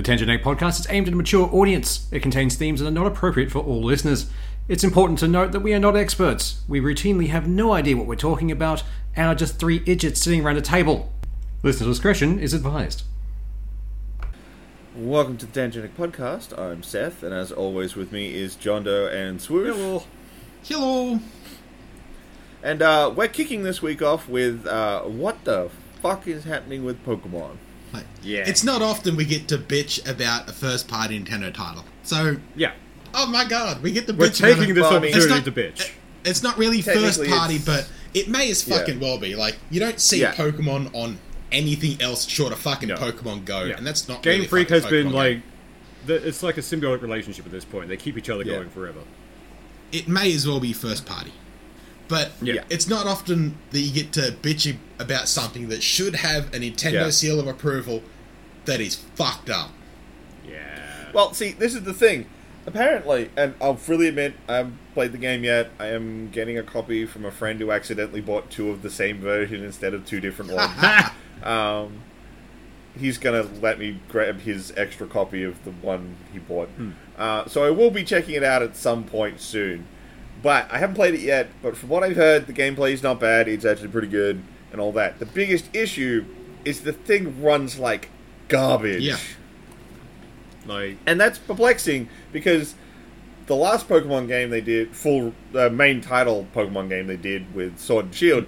The Tangentic Podcast is aimed at a mature audience. It contains themes that are not appropriate for all listeners. It's important to note that we are not experts. We routinely have no idea what we're talking about and are just three idiots sitting around a table. Listener discretion is advised. Welcome to the Tangentic Podcast. I'm Seth, and as always with me is John Doe and Swoosh. Hello. Hello. And we're kicking this week off with what the fuck is happening with Pokemon? Like, yeah. It's not often we get to bitch about a first-party Nintendo title. So, yeah. Oh my god, we get to bitch. We're taking this opportunity to bitch. It's not really first-party, but it may as fucking well be. Like, you don't see Pokemon on anything else short of fucking Pokemon Go, and that's not Game really Freak has Pokemon been, like, it's like a symbiotic relationship at this point. They keep each other going forever. It may as well be first-party. But it's not often that you get to bitch about something that should have a Nintendo seal of approval that is fucked up. Yeah. Well, see, this is the thing. Apparently, and I'll freely admit, I haven't played the game yet. I am getting a copy from a friend who accidentally bought two of the same version instead of two different ones. He's going to let me grab his extra copy of the one he bought. So I will be checking it out at some point soon. But I haven't played it yet, but from what I've heard, the gameplay is not bad, it's actually pretty good, and all that. The biggest issue is the thing runs like garbage. Yeah. Like, and that's perplexing, because the last Pokemon game they did, main title Pokemon game they did with Sword and Shield,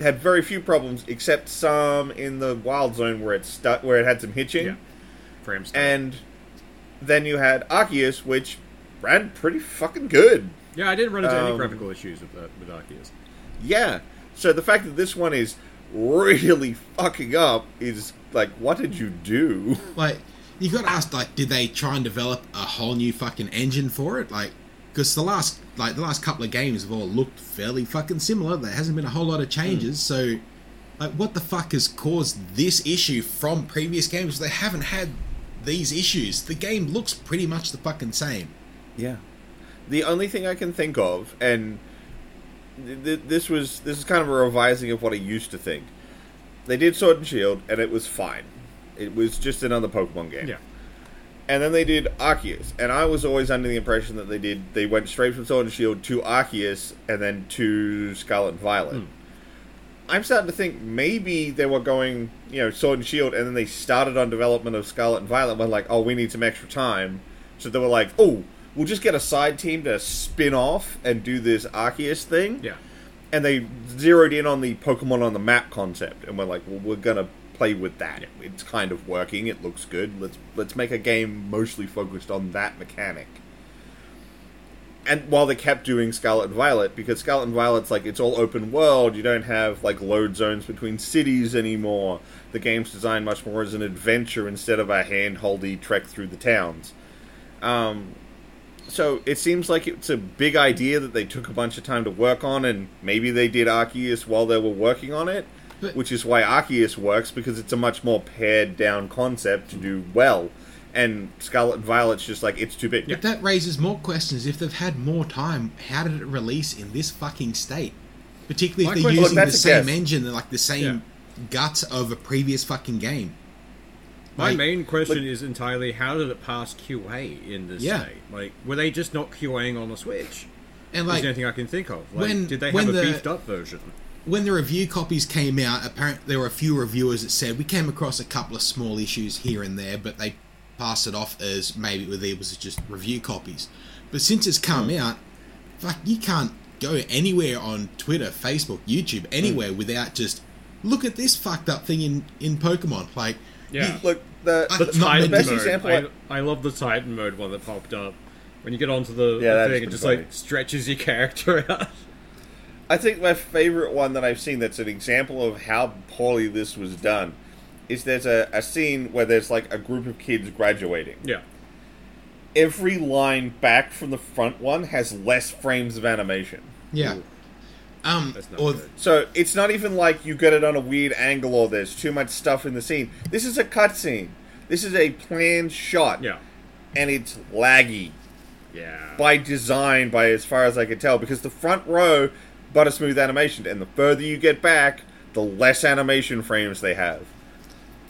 had very few problems, except some in the wild zone where it where it had some hitching. Yeah. Frame stuff. And then you had Arceus, which ran pretty fucking good. Yeah, I didn't run into any graphical issues with Arceus. Yeah, so the fact that this one is really fucking up is, like, what did you do? Like, you got to ask, like, did they try and develop a whole new fucking engine for it? Like, because the last couple of games have all looked fairly fucking similar. There hasn't been a whole lot of changes, so, like, what the fuck has caused this issue from previous games? They haven't had these issues. The game looks pretty much the fucking same. Yeah. The only thing I can think of, and this is kind of a revising of what I used to think. They did Sword and Shield, and it was fine. It was just another Pokemon game. Yeah. And then they did Arceus, and I was always under the impression that they went straight from Sword and Shield to Arceus, and then to Scarlet and Violet. I'm starting to think maybe they were going, Sword and Shield, and then they started on development of Scarlet and Violet, and were like, oh, we need some extra time. So they were like, oh, we'll just get a side team to spin off and do this Arceus thing. Yeah. And they zeroed in on the Pokemon on the map concept. And we're like, well, we're going to play with that. Yeah. It's kind of working. It looks good. Let's make a game mostly focused on that mechanic. And while they kept doing Scarlet and Violet, because Scarlet and Violet's like, it's all open world. You don't have, like, load zones between cities anymore. The game's designed much more as an adventure instead of a hand-holdy trek through the towns. So it seems like it's a big idea that they took a bunch of time to work on, and maybe they did Arceus while they were working on it, which is why Arceus works, because it's a much more pared-down concept to do well. And Scarlet and Violet's just like, it's too big. But that raises more questions. If they've had more time, how did it release in this fucking state? Particularly if they're using the same engine and, like, the same guts of a previous fucking game. My main question is entirely, how did it pass QA in this state? Like, were they just not QAing on the Switch? And, like, is there anything I can think of? Like, did they have a beefed-up version? When the review copies came out, apparently there were a few reviewers that said, we came across a couple of small issues here and there, but they passed it off as maybe it was just review copies. But since it's come out, fuck, you can't go anywhere on Twitter, Facebook, YouTube, anywhere without just, look at this fucked-up thing in Pokemon. Like, yeah, look, the Titan mode. Example, I love the Titan mode one that popped up. When you get onto the thing, it just funny. Like stretches your character out. I think my favorite one that I've seen that's an example of how poorly this was done is there's a scene where there's like a group of kids graduating. Yeah. Every line back from the front one has less frames of animation. Yeah. Ooh. So it's not even like you get it on a weird angle or there's too much stuff in the scene. This is a cutscene. This is a planned shot. Yeah. And it's laggy. Yeah. By design, by as far as I can tell, because the front row but a smooth animation, and the further you get back, the less animation frames they have.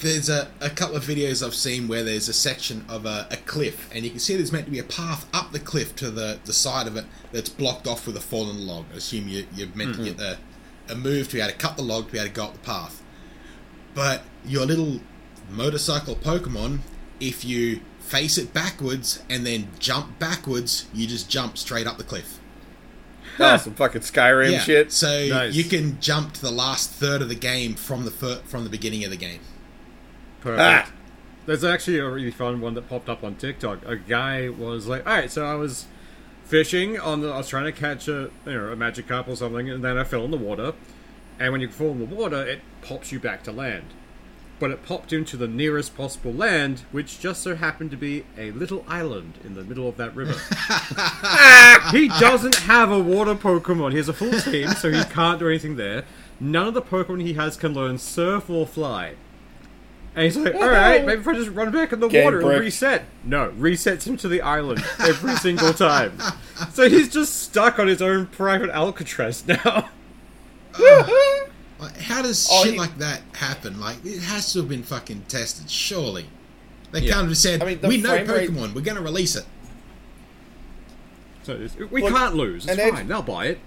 there's a couple of videos I've seen where there's a section of a cliff, and you can see there's meant to be a path up the cliff to the side of it that's blocked off with a fallen log. I assume you're meant to get a move to be able to cut the log to be able to go up the path. But your little motorcycle Pokemon, if you face it backwards and then jump backwards, you just jump straight up the cliff. Oh, some fucking Skyrim shit. So nice. You can jump to the last third of the game from the beginning of the game. Perfect. Ah. There's actually a really fun one that popped up on TikTok. A guy was like, alright, so I was fishing I was trying to catch a Magikarp or something, and then I fell in the water. And when you fall in the water, it pops you back to land. But it popped into the nearest possible land, which just so happened to be a little island in the middle of that river. He doesn't have a water Pokemon. He has a full team, so he can't do anything there. None of the Pokemon he has can learn surf or fly. And he's like, alright, maybe if I just run back in the water and reset. No, resets him to the island every single time. So he's just stuck on his own private Alcatraz now. How does shit like that happen? Like, it has to have been fucking tested, surely. They can't have said, we know Pokemon, we're going to release it. So we can't lose, it's fine, they'll buy it.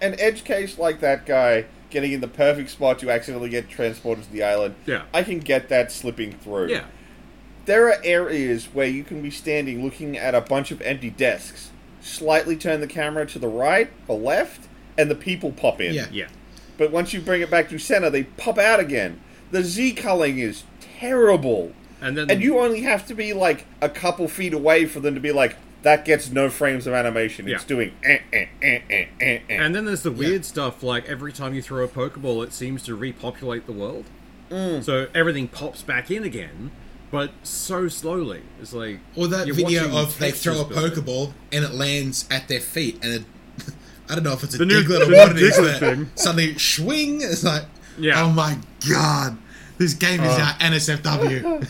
An edge case like that guy getting in the perfect spot to accidentally get transported to the island, I can get that slipping through. Yeah. There are areas where you can be standing looking at a bunch of empty desks, slightly turn the camera to the right or left, and the people pop in. Yeah. But once you bring it back to center, they pop out again. The Z-culling is terrible. And you only have to be, like, a couple feet away for them to be like, that gets no frames of animation. Yeah. It's doing And then there's the weird stuff, like, every time you throw a Pokeball, it seems to repopulate the world. So everything pops back in again, but so slowly. It's like... Or that video of they throw a Pokeball, and it lands at their feet, and it... I don't know if it's a Diglett or what it is, but suddenly, swing, it's like, oh my god, this game is our NSFW.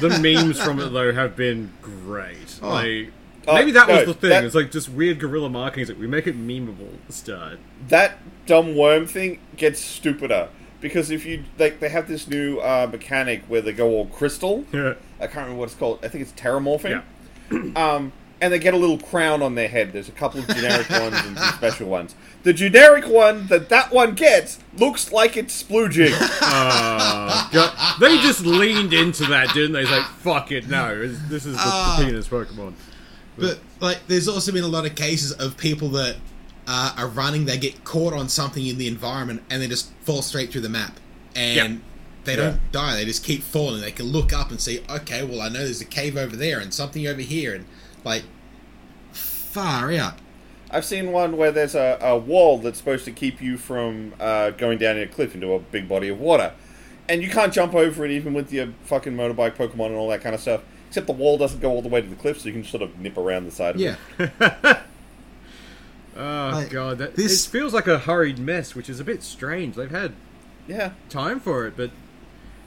The memes from it, though, have been great. Oh. Like, maybe that was the thing. It's like just weird guerrilla marketing. It's like, we make it memeable at the start. That dumb worm thing gets stupider. Because if you, like, they have this new mechanic where they go all crystal. Yeah. I can't remember what it's called. I think it's teramorphine. Yeah. And they get a little crown on their head. There's a couple of generic ones and some special ones. The generic one that one gets looks like it's splooging. God. They just leaned into that, didn't they? It's like, fuck it, no. This is the penis Pokemon. But, like, there's also been a lot of cases of people that are running, they get caught on something in the environment, and they just fall straight through the map. And they don't die. They just keep falling. They can look up and see, okay, well, I know there's a cave over there and something over here, and... Like, far out. I've seen one where there's a wall that's supposed to keep you from going down in a cliff into a big body of water. And you can't jump over it even with your fucking motorbike Pokemon and all that kind of stuff. Except the wall doesn't go all the way to the cliff, so you can sort of nip around the side of it. Yeah. God. It feels like a hurried mess, which is a bit strange. They've had time for it, but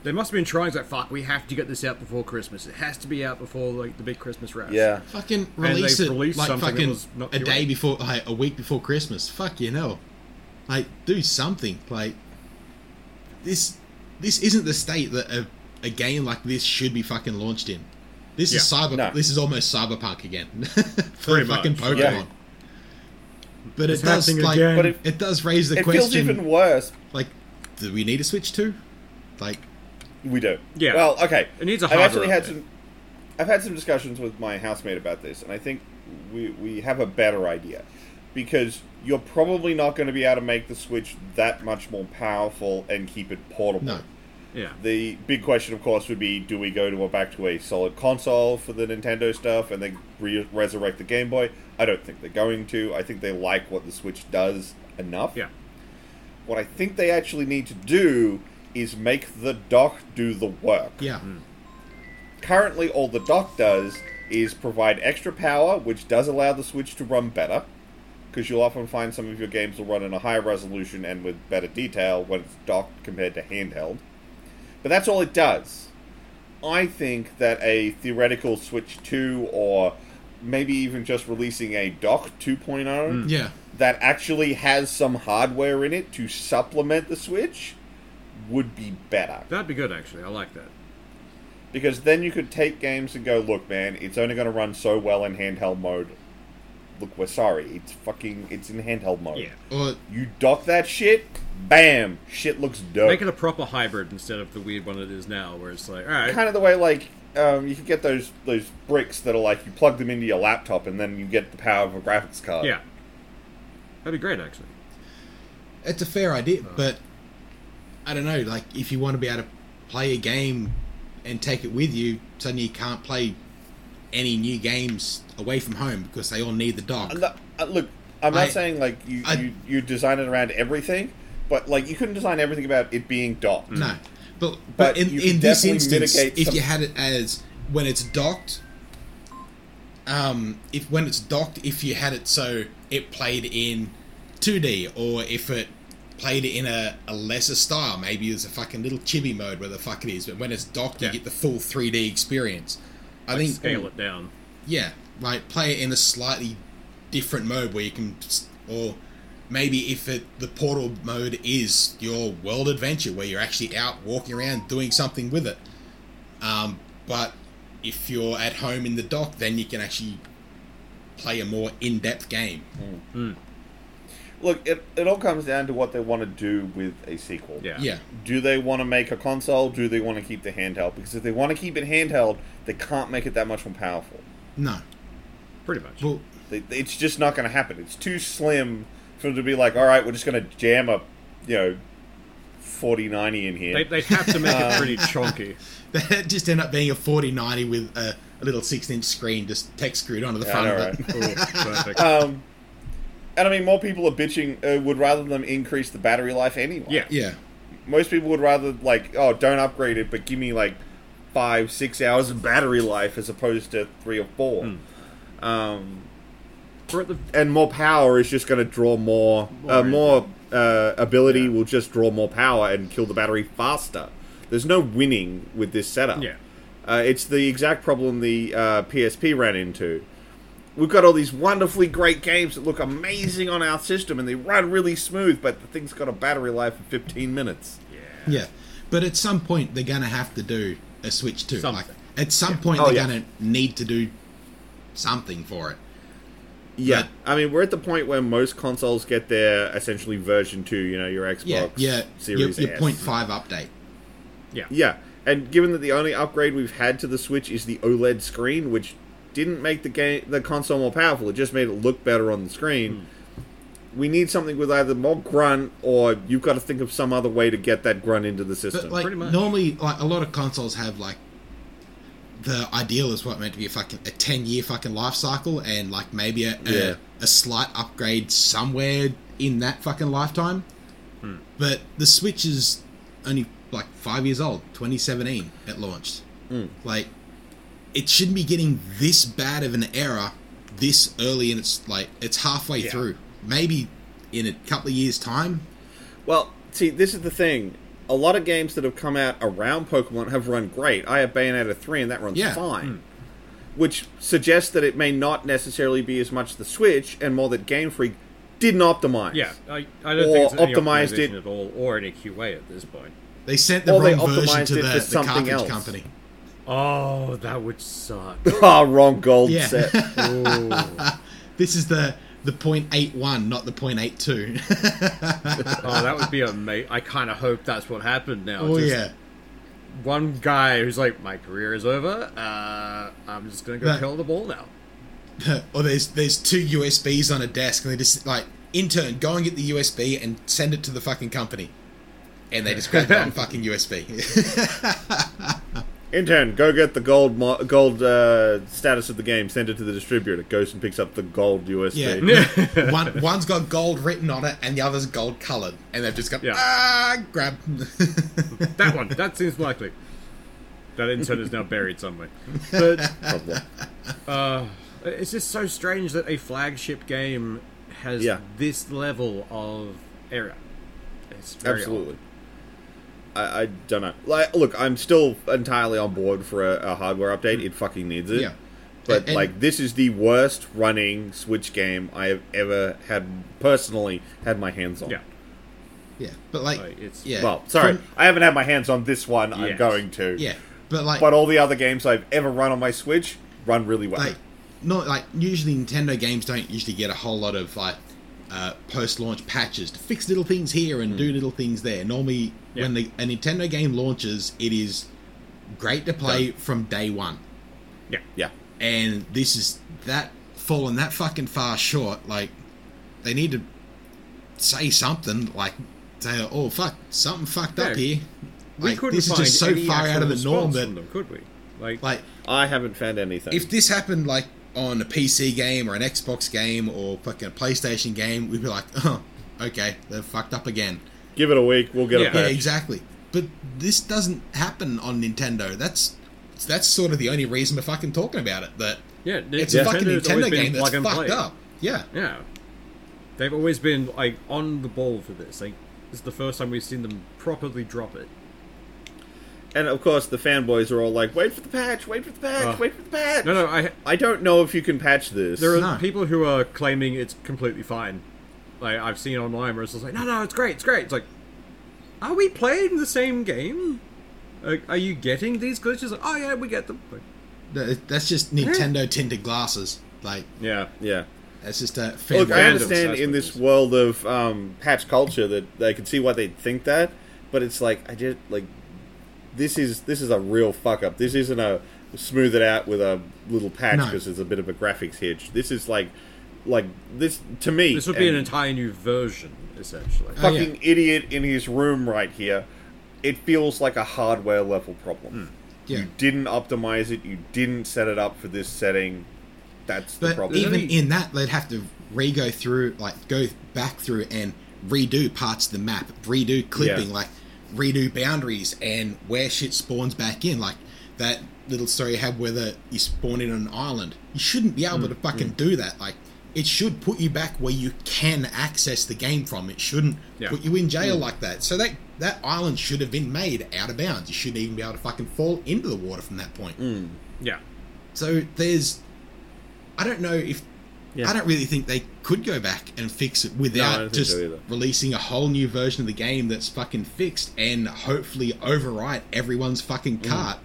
they must have been trying. It's like, fuck, we have to get this out before Christmas. It has to be out before, like, the big Christmas rush. Yeah. Fucking release it, like, fucking a day before, like, a week before Christmas. Fuck, you know. Like, do something. Like, this isn't the state that a game like this should be fucking launched in. This is This is almost Cyberpunk again. For pretty fucking much. Pokemon. Yeah. But it does, like, but it does raise the question. It feels even worse. Like, do we need a Switch 2? Like... We do. Yeah. Well, okay. It needs a harder I've had some discussions with my housemate about this, and I think we have a better idea. Because you're probably not going to be able to make the Switch that much more powerful and keep it portable. No. Yeah. The big question, of course, would be, do we go back to a solid console for the Nintendo stuff and then resurrect the Game Boy? I don't think they're going to. I think they like what the Switch does enough. Yeah. What I think they actually need to do... is make the dock do the work. Yeah. Currently, all the dock does is provide extra power, which does allow the Switch to run better, because you'll often find some of your games will run in a higher resolution and with better detail when it's docked compared to handheld. But that's all it does. I think that a theoretical Switch 2, or maybe even just releasing a dock 2.0 that actually has some hardware in it to supplement the Switch... would be better. That'd be good, actually. I like that. Because then you could take games and go, look, man, it's only going to run so well in handheld mode. Look, we're sorry. It's in handheld mode. Yeah. Well, you dock that shit, bam, shit looks dope. Make it a proper hybrid instead of the weird one it is now, where it's like, all right. Kind of the way, like, you can get those bricks that are like, you plug them into your laptop and then you get the power of a graphics card. Yeah. That'd be great, actually. It's a fair idea, but I don't know, like, if you want to be able to play a game and take it with you, suddenly you can't play any new games away from home because they all need the dock. Look, I'm not saying, like, you design it around everything, but, like, you couldn't design everything about it being docked. No. But in this instance, if you had it as when it's docked, if you had it so it played in 2D, or if it played in a lesser style, maybe it was a fucking little chibi mode, where the fuck it is, but when it's docked, you get the full 3D experience. I think scale it down. Yeah, like play it in a slightly different mode where you can, or maybe if the portal mode is your world adventure where you're actually out walking around doing something with it. But if you're at home in the dock, then you can actually play a more in-depth game. Mm. Mm. Look, it all comes down to what they want to do with a sequel. Yeah. Do they want to make a console? Do they want to keep the handheld? Because if they want to keep it handheld, they can't make it that much more powerful. No. Pretty much. Well, it's just not going to happen. It's too slim for them to be like, all right, we're just going to jam a, 4090 in here. They'd have to make it pretty chunky. That'd just end up being a 4090 with a little 6-inch screen, just tech screwed onto the front of it. Right. Ooh, perfect. And I mean, more people are bitching, would rather them increase the battery life anyway. Yeah. Most people would rather, like, oh, don't upgrade it, but give me, like, 5-6 hours of battery life as opposed to 3 or 4. Mm. And more power is just going to draw more ability will just draw more power and kill the battery faster. There's no winning with this setup. Yeah. It's the exact problem the PSP ran into. We've got all these wonderfully great games that look amazing on our system, and they run really smooth, but the thing's got a battery life of 15 minutes. Yeah. But at some point, they're going to have to do a Switch 2. Like, at some point, they're going to need to do something for it. Yeah. But, I mean, we're at the point where most consoles get their, essentially, version 2, your Xbox Series S. Your 0.5 update. Yeah. Yeah. And given that the only upgrade we've had to the Switch is the OLED screen, which didn't make the console more powerful, it just made it look better on the screen. We need something with either more grunt, or you've got to think of some other way to get that grunt into the system. But, like, pretty much. Normally, like, a lot of consoles have, like, the ideal is what meant to be a 10-year fucking life cycle, and, like, maybe a slight upgrade somewhere in that fucking lifetime. But the Switch is only, like, 5 years old, 2017 it launched. Like, it shouldn't be getting this bad of an error this early, and it's like it's halfway through. Maybe in a couple of years' time. Well, see, this is the thing. A lot of games that have come out around Pokemon have run great. I have Bayonetta 3, and that runs fine. Which suggests that it may not necessarily be as much the Switch, and more that Game Freak didn't optimize. Yeah, I don't think it's any optimization at all, or any QA at this point. They sent the wrong version to the cartridge company. Oh, that would suck. Oh, wrong gold set. This is the 0.81, not the 0.82. Oh, that would be amazing. I kind of hope that's what happened now. Oh, just one guy who's like, my career is over. I'm just going to go kill the ball now. Or there's two USBs on a desk, and they just, like, intern, go and get the USB and send it to the fucking company. And they just grab that fucking USB. Intern, go get the gold status of the game. Send it to the distributor. It goes and picks up the gold USB. Yeah. One's got gold written on it, and the other's gold coloured. And they've just got grab that one. That seems likely. That intern is now buried somewhere. But it's just so strange that a flagship game has this level of error. It's very absolutely. Odd. I don't know. Like, look, I'm still entirely on board for a hardware update. It fucking needs it. Yeah. But, like, this is the worst running Switch game I have ever had, personally, had my hands on. Yeah. Yeah, but like it's, yeah. Well, sorry, I haven't had my hands on this one. Yes. I'm going to. Yeah, but like, but all the other games I've ever run on my Switch run really well. Like, not like usually Nintendo games don't usually get a whole lot of like post-launch patches to fix little things here and do little things there. Normally, when a Nintendo game launches, it is great to play from day one. Yeah, yeah. And this is that fallen that fucking far short. Like, they need to say something like. Say, oh fuck, something fucked up here. Like, this is just so far out of the norm that them, could we? Like, I haven't found anything. If this happened like on a PC game or an Xbox game or fucking a PlayStation game, we'd be like, oh, okay, they're fucked up again. Give it a week, we'll get a patch. Yeah, exactly. But this doesn't happen on Nintendo. That's sort of the only reason we're fucking talking about it. That it's a fucking Nintendo game that's fucked up. Yeah, yeah. They've always been like on the ball for this. Like. This is the first time we've seen them properly drop it. And of course the fanboys are all like, wait for the patch, wait for the patch, wait for the patch. No, I don't know if you can patch this. There are people who are claiming it's completely fine. Like, I've seen online where it's just like, no, it's great, it's great. It's like, are we playing the same game? Like, are you getting these glitches? Like, oh yeah, we get them. Like, that's just Nintendo tinted glasses. Like, yeah. It's just a look, I understand in this world of patch culture that they can see why they think that, but it's like, I just like this is a real fuck up. This isn't a smooth it out with a little patch because there's a bit of a graphics hitch. This is like this to me. This would be an entire new version, essentially. Fucking idiot in his room right here. It feels like a hardware level problem. Mm. Yeah. You didn't optimize it. You didn't set it up for this setting. That's the problem. Even in that, they'd have to re-go through, like, go back through and redo parts of the map, redo clipping, like, redo boundaries and where shit spawns back in. Like, that little story you had whether you spawn in an island. You shouldn't be able to fucking do that. Like, it should put you back where you can access the game from. It shouldn't put you in jail like that. So that island should have been made out of bounds. You shouldn't even be able to fucking fall into the water from that point. Mm. Yeah. So there's... I don't know if... Yeah. I don't really think they could go back and fix it without just releasing a whole new version of the game that's fucking fixed and hopefully overwrite everyone's fucking cart.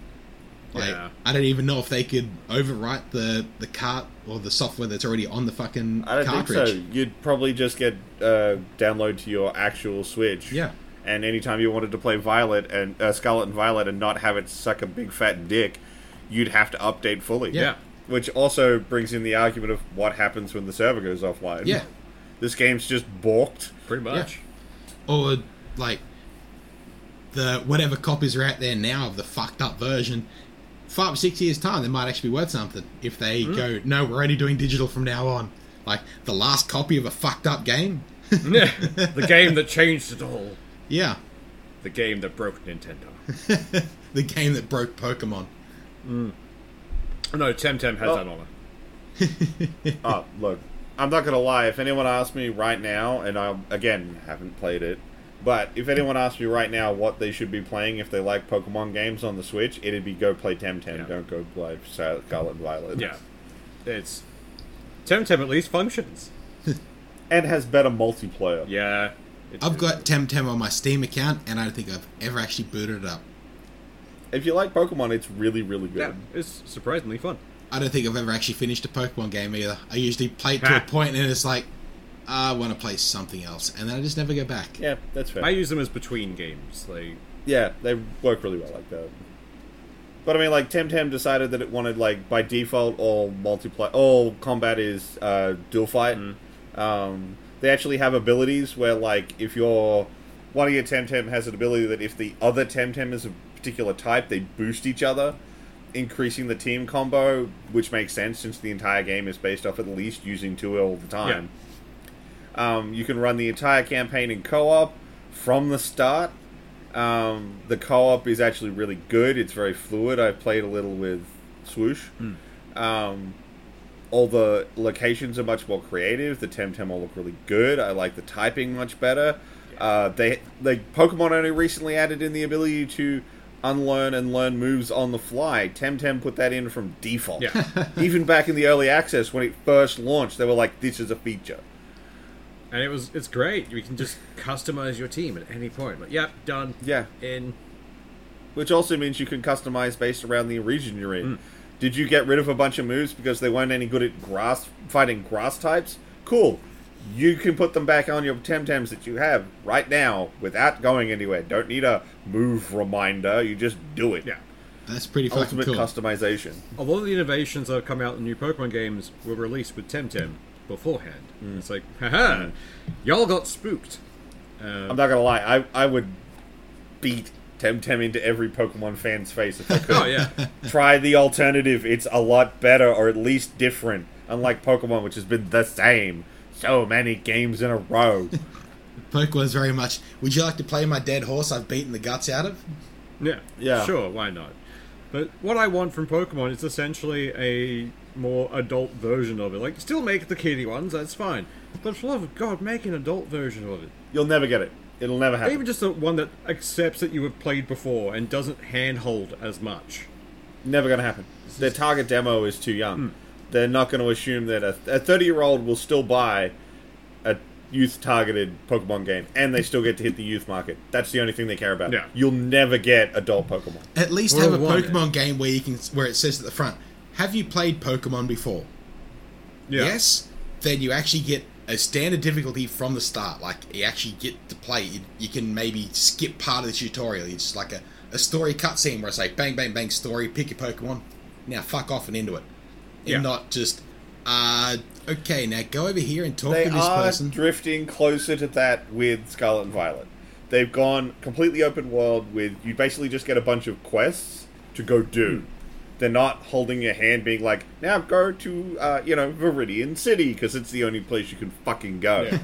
Like, I don't even know if they could overwrite the cart or the software that's already on the fucking cartridge. I don't think so. You'd probably just get download to your actual Switch. Yeah. And anytime you wanted to play Scarlet and Violet and not have it suck a big fat dick, you'd have to update fully. Yeah. Which also brings in the argument of what happens when the server goes offline. Yeah. This game's just balked. Pretty much. Yeah. Or, like, whatever copies are out there now of the fucked up version, 5 or 6 years' time, they might actually be worth something if they go, no, we're only doing digital from now on. Like, the last copy of a fucked up game. Yeah. The game that changed it all. Yeah. The game that broke Nintendo. The game that broke Pokemon. Mm. No, Temtem has that on it. Oh, look. I'm not going to lie. If anyone asks me right now, and I, again, haven't played it, but if anyone asks me right now what they should be playing if they like Pokemon games on the Switch, it'd be go play Temtem. Yeah. Don't go play Scarlet and Violet. Yeah. It's... Temtem at least functions. And has better multiplayer. Yeah. I've got Temtem on my Steam account, and I don't think I've ever actually booted it up. If you like Pokemon, it's really, really good. Yeah, it's surprisingly fun. I don't think I've ever actually finished a Pokemon game either. I usually play it to a point and it's like, I want to play something else. And then I just never go back. Yeah, that's fair. I use them as between games. Like, yeah, they work really well like that. But I mean, like, Temtem decided that it wanted, like, by default, all combat is dual fight. Mm-hmm. They actually have abilities where, like, if you're... One of your Temtem has an ability that if the other Temtem is a particular type, they boost each other, increasing the team combo, which makes sense since the entire game is based off at least using two all the time. Yeah. You can run the entire campaign in co-op from the start. The co-op is actually really good. It's very fluid. I've played a little with Swoosh. Mm. All the locations are much more creative. The Temtem all look really good. I like the typing much better. Pokemon only recently added in the ability to unlearn and learn moves on the fly. Temtem put that in from default. Yeah. Even back in the early access when it first launched, they were like, this is a feature. And it's great. You can just customize your team at any point. Like, yep, done. Yeah. In. Which also means you can customize based around the region you're in. Mm. Did you get rid of a bunch of moves because they weren't any good at fighting grass types? Cool. You can put them back on your Temtems that you have right now without going anywhere. Don't need a move reminder. You just do it. Yeah. That's pretty fucking cool. Ultimate customization. A lot of the innovations that have come out in new Pokemon games were released with Temtem beforehand. Mm. It's like, haha, y'all got spooked. I'm not going to lie. I would beat Temtem into every Pokemon fan's face if I could. Oh, yeah. Try the alternative. It's a lot better, or at least different. Unlike Pokemon, which has been the same so many games in a row. Pokemon's very much, would you like to play my dead horse I've beaten the guts out of? Yeah. Sure, why not? But what I want from Pokemon is essentially a more adult version of it. Like, still make the kiddie ones, that's fine. But for love of God, make an adult version of it. You'll never get it. It'll never happen. Even just the one that accepts that you have played before and doesn't handhold as much. Never going to happen. Their target demo is too young. Mm. They're not going to assume that a 30-year-old will still buy a youth-targeted Pokemon game, and they still get to hit the youth market. That's the only thing they care about. Yeah. You'll never get adult Pokemon. At least have a Pokemon game where it says at the front, have you played Pokemon before? Yeah. Yes? Then you actually get a standard difficulty from the start. Like, you actually get to play. You can maybe skip part of the tutorial. It's just like a story cutscene where it's like, bang, bang, bang, story, pick your Pokemon. Now fuck off and into it. And not just, okay, now go over here and talk to this person. They are drifting closer to that with Scarlet and Violet. They've gone completely open world with, you basically just get a bunch of quests to go do. Mm. They're not holding your hand being like, now go to, Viridian City, because it's the only place you can fucking go.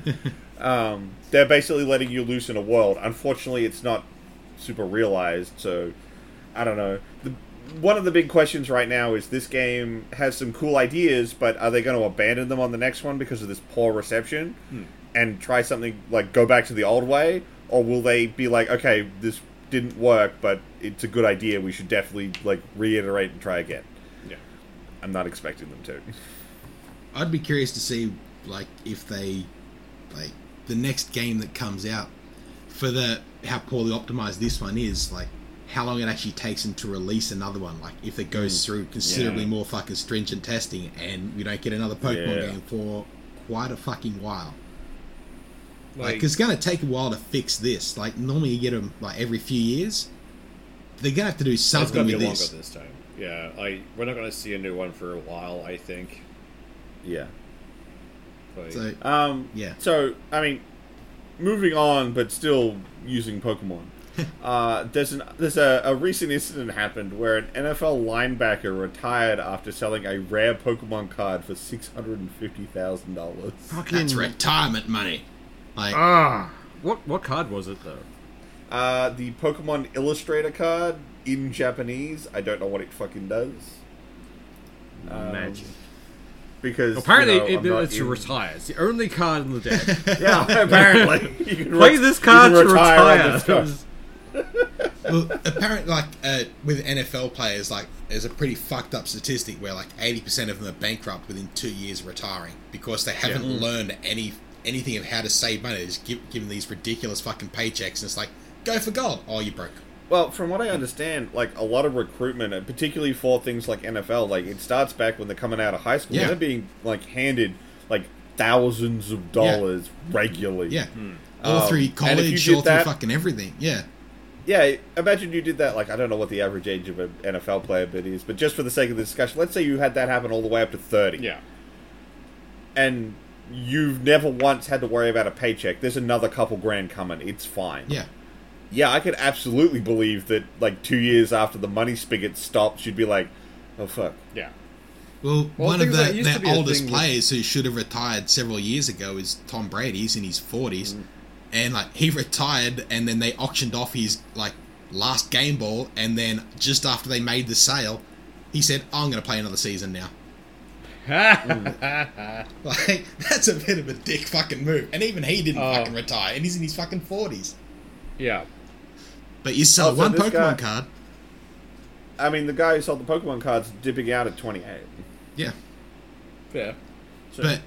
Yeah. They're basically letting you loose in a world. Unfortunately, it's not super realized, so I don't know. One of the big questions right now is this game has some cool ideas, but are they going to abandon them on the next one because of this poor reception and try something like go back to the old way? Or will they be like, okay, this didn't work, but it's a good idea. We should definitely like reiterate and try again. Yeah, I'm not expecting them to. I'd be curious to see like if they like the next game that comes out for the how poorly optimized this one is, like how long it actually takes them to release another one, like if it goes through considerably more fucking stringent testing and we don't get another Pokemon game for quite a fucking while. Like it's going to take a while to fix this. Like, normally you get them like every few years. They're going to have to do something with this. It's going to be longer this time. Yeah, we're not going to see a new one for a while, I think. Yeah. But, So, I mean, moving on, but still using Pokemon. There's a recent incident happened where an NFL linebacker retired after selling a rare Pokemon card for $650,000. That's retirement money. Like, what card was it though? The Pokemon Illustrator card in Japanese. I don't know what it fucking does. Imagine. Because apparently it's retired. It's the only card in the deck. Yeah, apparently. You can play this card to retire. Well, apparently, like with NFL players, like there's a pretty fucked up statistic where like 80% of them are bankrupt within 2 years of retiring because they haven't learned anything of how to save money. They're just given these ridiculous fucking paychecks, and it's like go for gold. Oh, you broke. Well, from what I understand, like a lot of recruitment, and particularly for things like NFL, like it starts back when they're coming out of high school. Yeah. They're being like handed like thousands of dollars regularly. Yeah, all through college, all through fucking everything. Yeah. Yeah, imagine you did that, like, I don't know what the average age of an NFL player bit is, but just for the sake of the discussion, let's say you had that happen all the way up to 30. Yeah. And you've never once had to worry about a paycheck. There's another couple grand coming. It's fine. Yeah. Yeah, I could absolutely believe that, like, 2 years after the money spigot stops, you'd be like, oh, fuck. Yeah. Well one of their oldest players who should have retired several years ago is Tom Brady. He's in his 40s. Mm. And, like, he retired, and then they auctioned off his, like, last game ball, and then just after they made the sale, he said, oh, I'm going to play another season now. Like, that's a bit of a dick fucking move. And even he didn't fucking retire, and he's in his fucking 40s. Yeah. But you sell one Pokemon card. I mean, the guy who sold the Pokemon cards dipping out at 28. Yeah. Yeah. So, but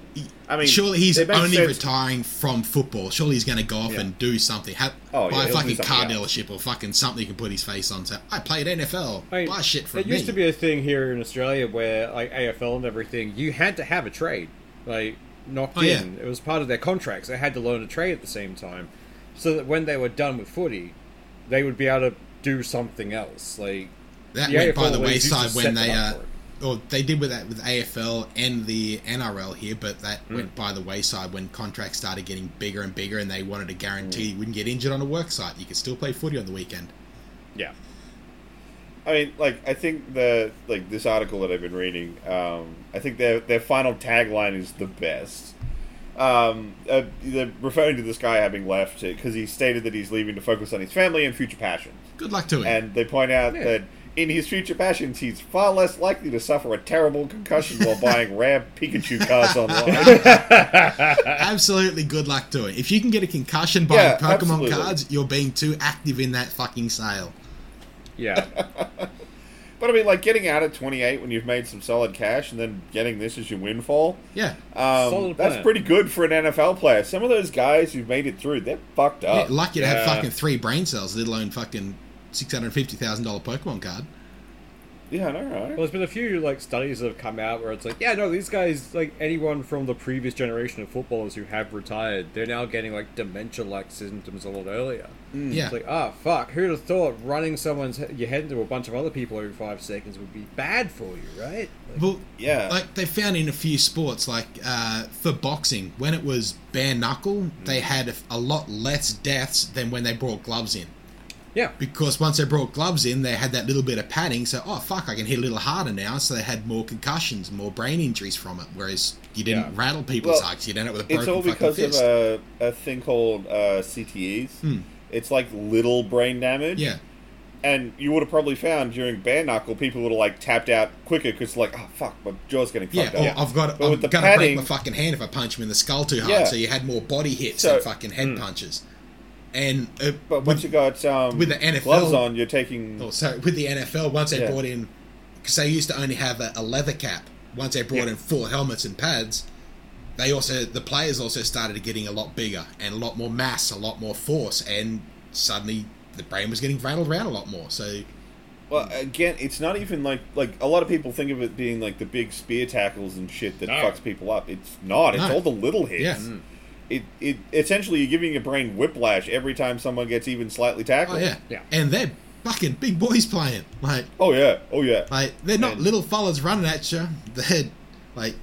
I mean, surely he's only retiring from football. Surely he's going to go off and do something. Buy a fucking car dealership or fucking something he can put his face on. So I played NFL. I mean, buy shit from me. It used to be a thing here in Australia where, like, AFL and everything, you had to have a trade. Like, knocked in. Yeah. It was part of their contracts. They had to learn a trade at the same time. So that when they were done with footy, they would be able to do something else. Like, that went by the wayside when they... Or they did with that with AFL and the NRL here, but that went by the wayside when contracts started getting bigger and bigger, and they wanted to guarantee you wouldn't get injured on a work site. You could still play footy on the weekend. Yeah. I mean, like, I think the this article that I've been reading, I think their final tagline is the best. They're referring to this guy having left because he stated that he's leaving to focus on his family and future passions. Good luck to him. And they point out that in his future passions, he's far less likely to suffer a terrible concussion while buying rare Pikachu cards online. Absolutely, good luck to it. If you can get a concussion buying Pokemon cards, you're being too active in that fucking sale. Yeah. But I mean, like, getting out at 28 when you've made some solid cash and then getting this as your windfall. Yeah. That's pretty good for an NFL player. Some of those guys who've made it through, they're fucked up. Yeah, lucky to have fucking 3 brain cells, let alone fucking... $650,000 Pokemon card. Yeah, I know, right? Well, there's been a few studies that have come out where it's like, yeah, no, these guys, anyone from the previous generation of footballers who have retired, they're now getting dementia-like symptoms a lot earlier. Mm. Yeah. It's like, fuck, who'd have thought running your head into a bunch of other people every 5 seconds would be bad for you, right? They found in a few sports, for boxing, when it was bare knuckle, they had a lot less deaths than when they brought gloves in. Yeah. Because once they brought gloves in, they had that little bit of padding, so, I can hit a little harder now, so they had more concussions, more brain injuries from it, whereas you didn't rattle people's arcs, you did it with a broken fucking fist. It's all because of a thing called CTEs. Hmm. It's little brain damage. Yeah. And you would have probably found during bare knuckle, people would have tapped out quicker because fuck, my jaw's getting fucked up. Yeah, I've got to break my fucking hand if I punch him in the skull too hard, so you had more body hits than fucking head punches. And but once you got with the NFL, gloves on, you're taking... Oh, sorry. With the NFL, once they brought in... Because they used to only have a leather cap. Once they brought in full helmets and pads, they also... The players also started getting a lot bigger and a lot more mass, a lot more force, and suddenly the brain was getting rattled around a lot more, so... Well, again, it's not even a lot of people think of it being the big spear tackles and shit that fucks people up. It's not. It's all the little hits. Yeah. Mm. It essentially, you're giving your brain whiplash every time someone gets even slightly tackled. Oh, yeah. And they're fucking big boys playing. Oh yeah. They're not little fellas running at you. They're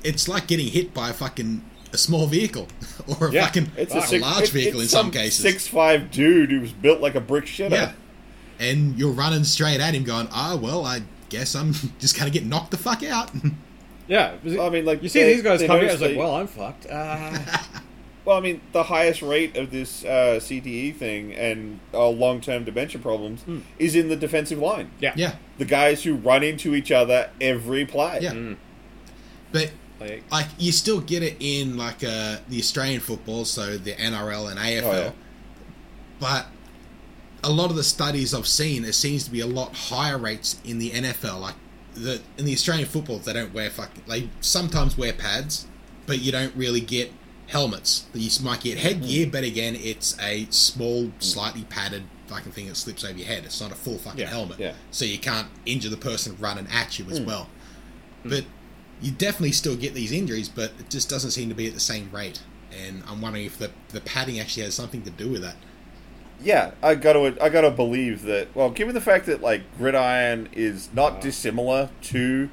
it's like getting hit by a small vehicle or a fucking large vehicle in some cases. 6'5" dude who's built like a brick shitter. Yeah. And you're running straight at him, going, I guess I'm just gonna get knocked the fuck out. Yeah, I mean, you see these guys coming. I was I'm fucked. Well, I mean, the highest rate of this CTE thing and long-term dementia problems is in the defensive line. Yeah. The guys who run into each other every play. Yeah. Mm. But, you still get it in, the Australian football, so the NRL and AFL. Oh, yeah. But a lot of the studies I've seen, there seems to be a lot higher rates in the NFL. In the Australian football, they don't wear they sometimes wear pads, but you don't really get... helmets. You might get headgear, but again, it's a small, slightly padded fucking thing that slips over your head. It's not a full fucking helmet. Yeah. So you can't injure the person running at you as well. Mm. But you definitely still get these injuries, but it just doesn't seem to be at the same rate. And I'm wondering if the padding actually has something to do with that. Yeah, I gotta believe that. Well, given the fact that gridiron is not dissimilar to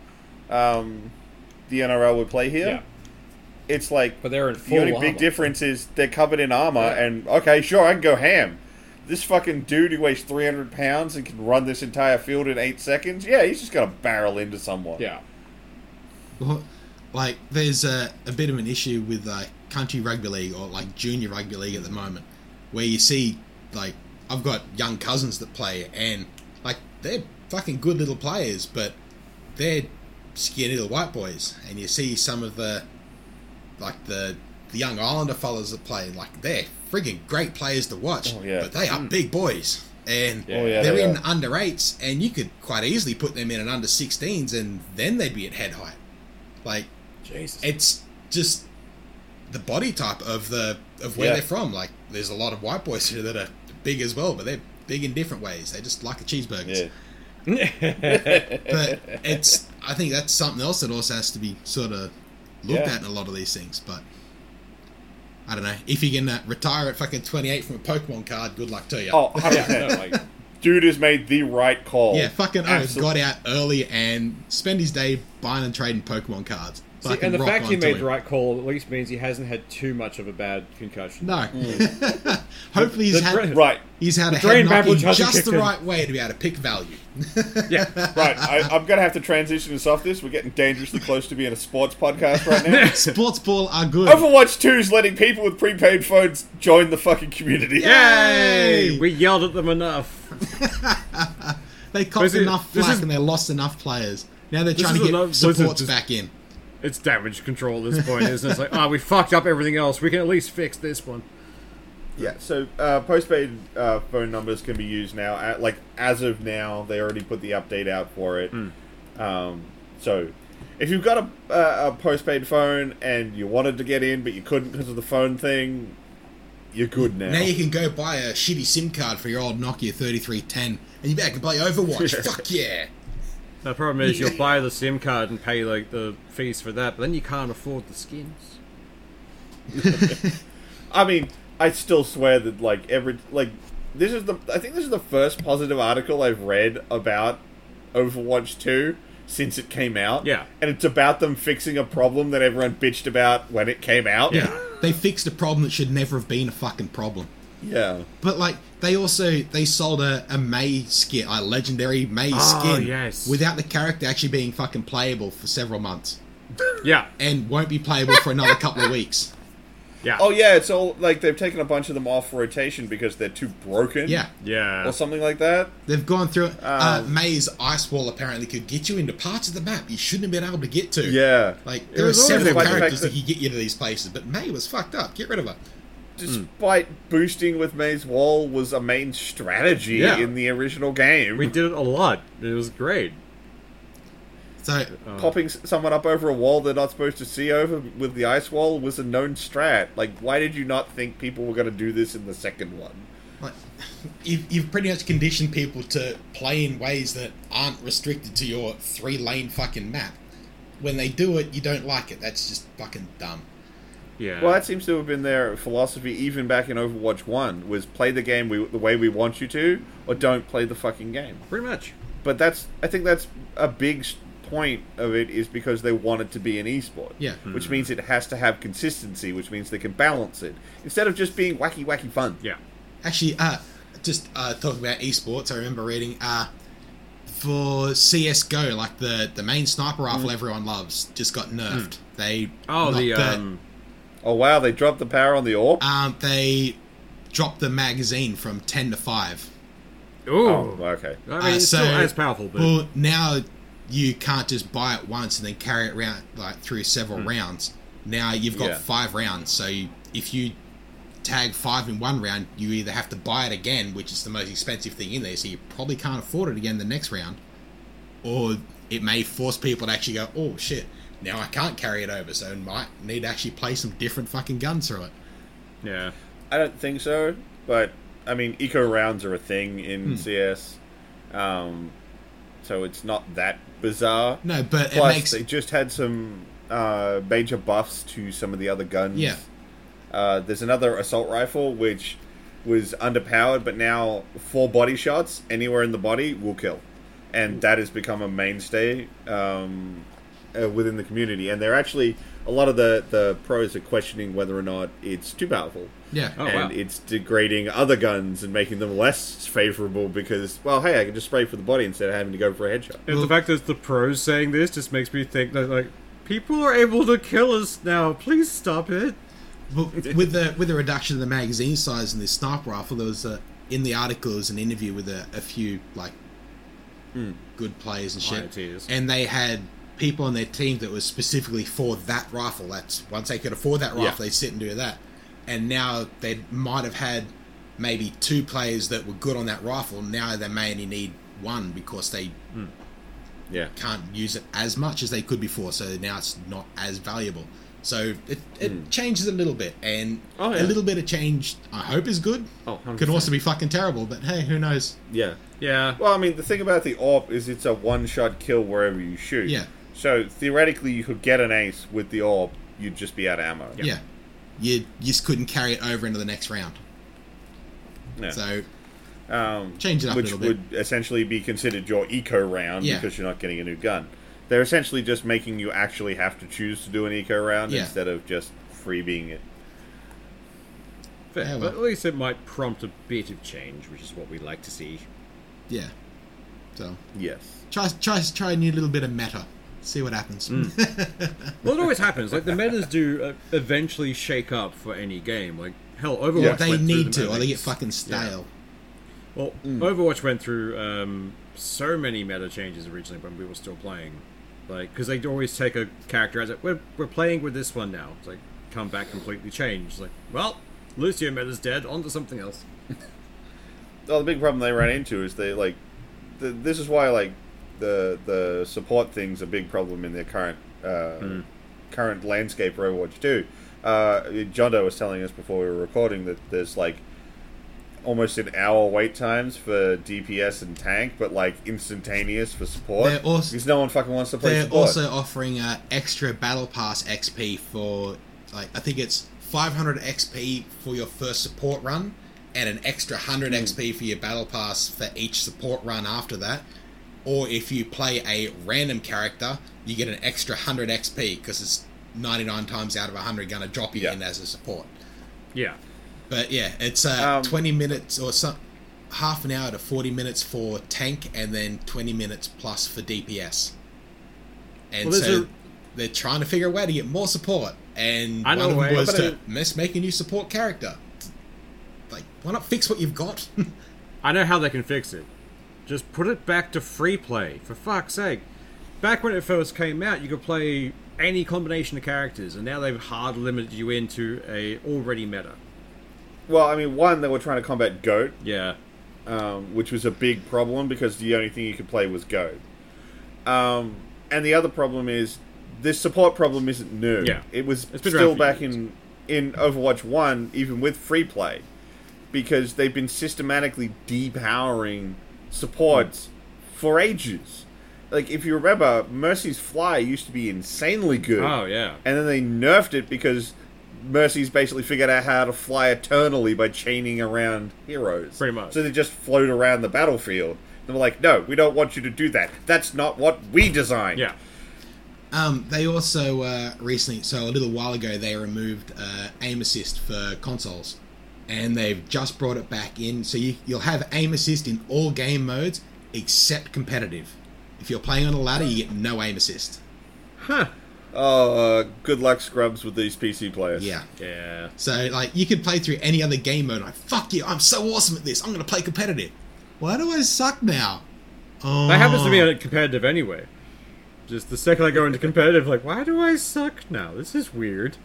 the NRL we play here. Yeah. It's but they're in full armor. The only big difference is they're covered in armor, and okay, sure, I can go ham. This fucking dude who weighs 300 pounds and can run this entire field in 8 seconds, he's just going to barrel into someone. Yeah. Well, there's a bit of an issue with country rugby league or junior rugby league at the moment, where you see I've got young cousins that play, and they're fucking good little players, but they're skinny little white boys, and you see some of the. The young Islander fellas that play, they're friggin' great players to watch, but they are big boys. And they're in under 8s, and you could quite easily put them in an under 16s, and then they'd be at head height. Jesus. It's just the body type of where they're from. Like, there's a lot of white boys here that are big as well, but they're big in different ways. They just like the cheeseburgers. Yeah. But I think that's something else that also has to be sort of looked at in a lot of these things. But I don't know, if you can retire at fucking 28 from a Pokemon card, good luck to you. Oh, I don't know, like, dude has made the right call. Yeah, fucking got out early and spent his day buying and trading Pokemon cards. See, and the fact he made the right call at least means he hasn't had too much of a bad concussion. No. Mm. Hopefully he's had a head knocking just the right way to be able to pick value. Yeah. Right. I'm going to have to transition us off this. We're getting dangerously close to being a sports podcast right now. Sports ball are good. Overwatch 2 is letting people with prepaid phones join the fucking community. Yay! We yelled at them enough. They copped enough flack and they lost enough players. Now they're trying to get supports back in. It's damage control at this point, isn't it? It's like, we fucked up everything else. We can at least fix this one. Yeah, so postpaid phone numbers can be used now. As of now, they already put the update out for it. Mm. So, if you've got a postpaid phone and you wanted to get in, but you couldn't because of the phone thing, you're good now. Now you can go buy a shitty SIM card for your old Nokia 3310, and you're back and play Overwatch. Fuck yeah! The problem is you'll buy the SIM card and pay the fees for that, but then you can't afford the skins. I mean, I still swear that I think this is the first positive article I've read about Overwatch 2 since it came out. Yeah, and it's about them fixing a problem that everyone bitched about when it came out. Yeah, they fixed a problem that should never have been a fucking problem. Yeah, but they sold a May skin, a legendary May skin, without the character actually being fucking playable for several months. Yeah, and won't be playable for another couple of weeks. Yeah. Oh yeah, it's all they've taken a bunch of them off rotation because they're too broken. Yeah, yeah, or something like that. They've gone through it. May's ice wall apparently could get you into parts of the map you shouldn't have been able to get to. Yeah, there were several characters that could get you to these places, but May was fucked up. Get rid of her. Despite boosting with May's wall was a main strategy in the original game. We did it a lot. It was great. So popping someone up over a wall they're not supposed to see over with the ice wall was a known strat. Why did you not think people were going to do this in the second one? You've pretty much conditioned people to play in ways that aren't restricted to your 3-lane fucking map. When they do it, you don't like it. That's just fucking dumb. Yeah. Well, that seems to have been their philosophy even back in Overwatch 1, was play the game the way we want you to, or don't play the fucking game. Pretty much. But I think that's a big point of it, is because they want it to be an esport. Yeah. Which means it has to have consistency, which means they can balance it, instead of just being wacky, wacky fun. Yeah. Actually, just talking about esports, I remember reading for CSGO, the main sniper rifle everyone loves just got nerfed. Oh wow, they dropped the power on the AWP? They dropped the magazine from 10 to 5. Ooh. Oh, okay. I mean, it's still as powerful, but... Well, now you can't just buy it once and then carry it around through several rounds. Now you've got 5 rounds, so if you tag 5 in one round, you either have to buy it again, which is the most expensive thing in there, so you probably can't afford it again the next round, or it may force people to actually go, oh shit, now I can't carry it over, so I might need to actually play some different fucking guns through it. Yeah. I don't think so, but, I mean, eco-rounds are a thing in CS, so it's not that bizarre. No, but plus, they just had some major buffs to some of the other guns. Yeah. There's another assault rifle, which was underpowered, but now 4 body shots anywhere in the body will kill. And that has become a mainstay, within the community, and they're actually a lot of the pros are questioning whether or not it's too powerful. Yeah, it's degrading other guns and making them less favourable because, well, hey, I can just spray for the body instead of having to go for a headshot. And the fact that the pros saying this just makes me think that people are able to kill us now. Please stop it. Well, with the reduction of the magazine size in this sniper rifle, there was in the article there was an interview with a few good players and shit, and they had people on their team that was specifically for that rifle. That's once they could afford that rifle, they'd sit and do that. And now they might have had maybe 2 players that were good on that rifle. Now they may only need 1 because they can't use it as much as they could before. So now it's not as valuable. So it changes a little bit, and a little bit of change, I hope, is good. Oh, 100%. Could also be fucking terrible, but hey, who knows? Yeah. Yeah. Well, I mean, the thing about the AWP is it's a one-shot kill wherever you shoot. Yeah. So, theoretically, you could get an ace with the AWP, you'd just be out of ammo. Yeah. You just couldn't carry it over into the next round. No. So, change it up a little bit. Which would essentially be considered your eco round because you're not getting a new gun. They're essentially just making you actually have to choose to do an eco round instead of just freebeing it. Fair, yeah, well. But at least it might prompt a bit of change, which is what we like to see. Yeah. So. Yes. Try a new little bit of meta. See what happens. Mm. Well, it always happens. Like, the metas do eventually shake up for any game. Like, hell, Overwatch they need to, or they get fucking stale. Yeah. Well, Overwatch went through so many meta changes originally when we were still playing. Like, because they'd always take a character as like, we're playing with this one now. It's like, come back completely changed. Like, well, Lucio meta's dead, on to something else. Well, the big problem they ran into is they, like, this is why, like, the support thing's a big problem in their current landscape for Overwatch 2. Jondo was telling us before we were recording that there's, like, almost an hour wait times for DPS and tank, but like instantaneous for support. Because no one fucking wants to play support. They're also offering extra battle pass XP for, like, I think it's 500 XP for your first support run, and an extra 100 XP for your battle pass for each support run after that. Or if you play a random character, you get an extra 100 XP because it's 99 times out of 100 going to drop you in as a support. Yeah. But yeah, it's 20 minutes or half an hour to 40 minutes for tank, and then 20 minutes plus for DPS. And they're trying to figure a way to get more support. And one of them was to make a new support character. Like, why not fix what you've got? I know how they can fix it. Just put it back to free play, for fuck's sake. Back when it first came out, you could play any combination of characters, and now they've hard limited you into a already meta. Well, I mean, one, they were trying to combat GOAT. Yeah. Which was a big problem because the only thing you could play was GOAT. And the other problem is, this support problem isn't new. Yeah. It was still back in Overwatch 1, even with free play, because they've been systematically depowering supports for ages. Like, if you remember, Mercy's Fly used to be insanely good. Oh, yeah. And then they nerfed it because Mercy's basically figured out how to fly eternally by chaining around heroes. Pretty much. So they just float around the battlefield. And we're like, no, we don't want you to do that. That's not what we designed. Yeah. They also recently, so a little while ago, they removed aim assist for consoles. And they've just brought it back in. So you'll have aim assist in all game modes except competitive. If you're playing on a ladder, you get no aim assist. Huh. Oh, good luck, scrubs, with these PC players. Yeah. Yeah. So, like, you could play through any other game mode. Like, fuck you, I'm so awesome at this. I'm going to play competitive. Why do I suck now? Oh. That happens to be competitive anyway. Just the second I go into competitive, like, why do I suck now? This is weird.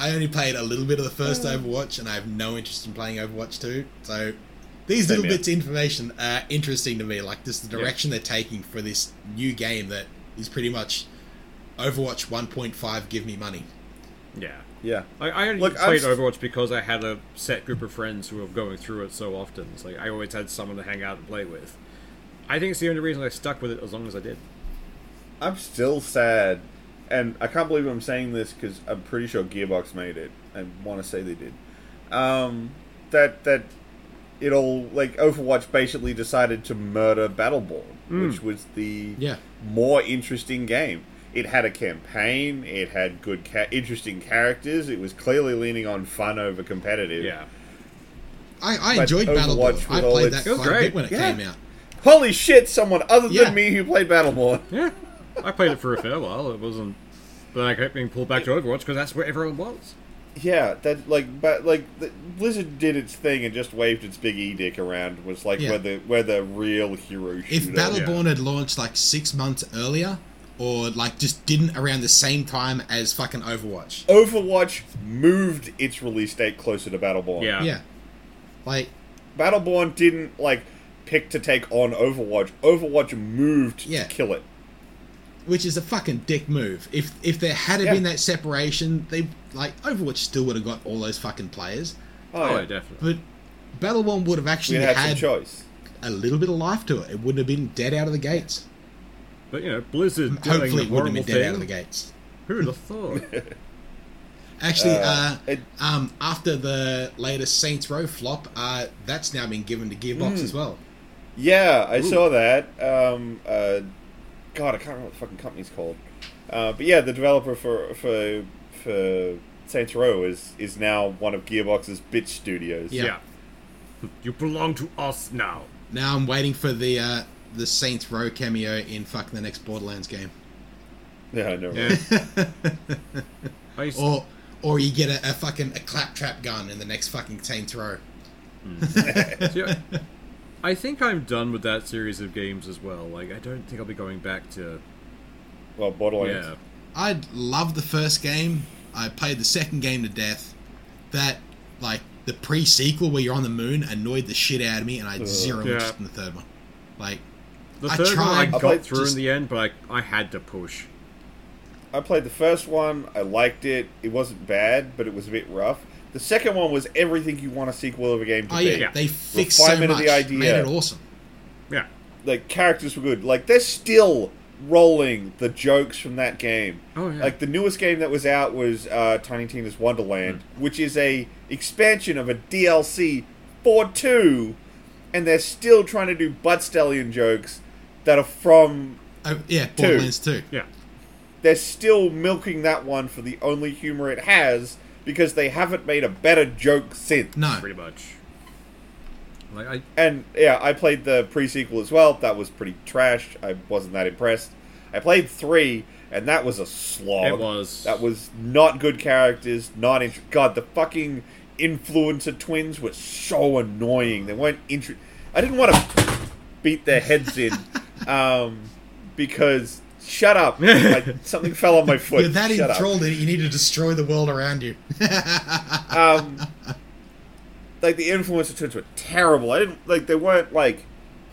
I only played a little bit of the first Overwatch, and I have no interest in playing Overwatch 2. So, these little bits of information are interesting to me. Like, this the direction they're taking for this new game that is pretty much Overwatch 1.5, give me money. Yeah. Yeah. I only played Overwatch because I had a set group of friends who were going through it so often. It's like, I always had someone to hang out and play with. I think it's the only reason I stuck with it as long as I did. I'm still sad. And I can't believe I'm saying this because I'm pretty sure Gearbox made it. I want to say they did. That it all, like, Overwatch basically decided to murder Battleborn, which was the more interesting game. It had a campaign. It had good, interesting characters. It was clearly leaning on fun over competitive. Yeah, I enjoyed Battleborn. I played that quite a bit when it came out. Holy shit! Someone other than me who played Battleborn. Yeah. I played it for a fair while. It wasn't, but I kept being pulled back to Overwatch because that's where everyone was. Yeah, that Blizzard did its thing and just waved its big E dick around. Was like where the real hero should. If Battleborn had launched like 6 months earlier, or like just didn't around the same time as fucking Overwatch. Overwatch moved its release date closer to Battleborn. Yeah, like Battleborn didn't like pick to take on Overwatch. Overwatch moved to kill it. Which is a fucking dick move. If there had been that separation, they Overwatch still would have got all those fucking players. Oh, yeah, definitely. But Battleborn would have actually had choice. A little bit of life to it. It wouldn't have been dead out of the gates. But you know, Blizzard doing hopefully it wouldn't have been dead out of the gates. Who'd have thought? Actually, after the latest Saints Row flop, that's now been given to Gearbox as well. Yeah, I saw that. God, I can't remember what the fucking company's called. But yeah, the developer for Saints Row is now one of Gearbox's bitch studios. Yeah. You belong to us now. Now I'm waiting for the Saints Row cameo in fucking the next Borderlands game. Yeah, I know. Right. Or you get a fucking a claptrap gun in the next fucking Saints Row. I think I'm done with that series of games as well. Like, I don't think I'll be going back to... Well, Borderlands. Yeah. I loved the first game. I played the second game to death. That, like, the pre-sequel where you're on the moon annoyed the shit out of me, and I had zero interest in the third one. Like, the third one I got through in the end, but I had to push. I played the first one. I liked it. It wasn't bad, but it was a bit rough. The second one was everything you want a sequel of a game to be. Yeah, they fixed so much. The idea. Made it awesome. Yeah. Like, characters were good. Like, they're still rolling the jokes from that game. Oh, yeah. Like, the newest game that was out was Tiny Tina's Wonderland, which is a expansion of a DLC for 2, and they're still trying to do Butt Stallion jokes that are from Borderlands 2. Yeah. They're still milking that one for the only humor it has, because they haven't made a better joke since. No. Pretty much. Like, I played the pre-sequel as well. That was pretty trash. I wasn't that impressed. I played 3, and that was a slog. It was. That was not good characters, not... God, the fucking influencer twins were so annoying. They weren't... I didn't want to beat their heads in, because... Shut up. Something fell on my foot. You're that enthralled that you need to destroy the world around you. The influencer twins were terrible. I didn't like they weren't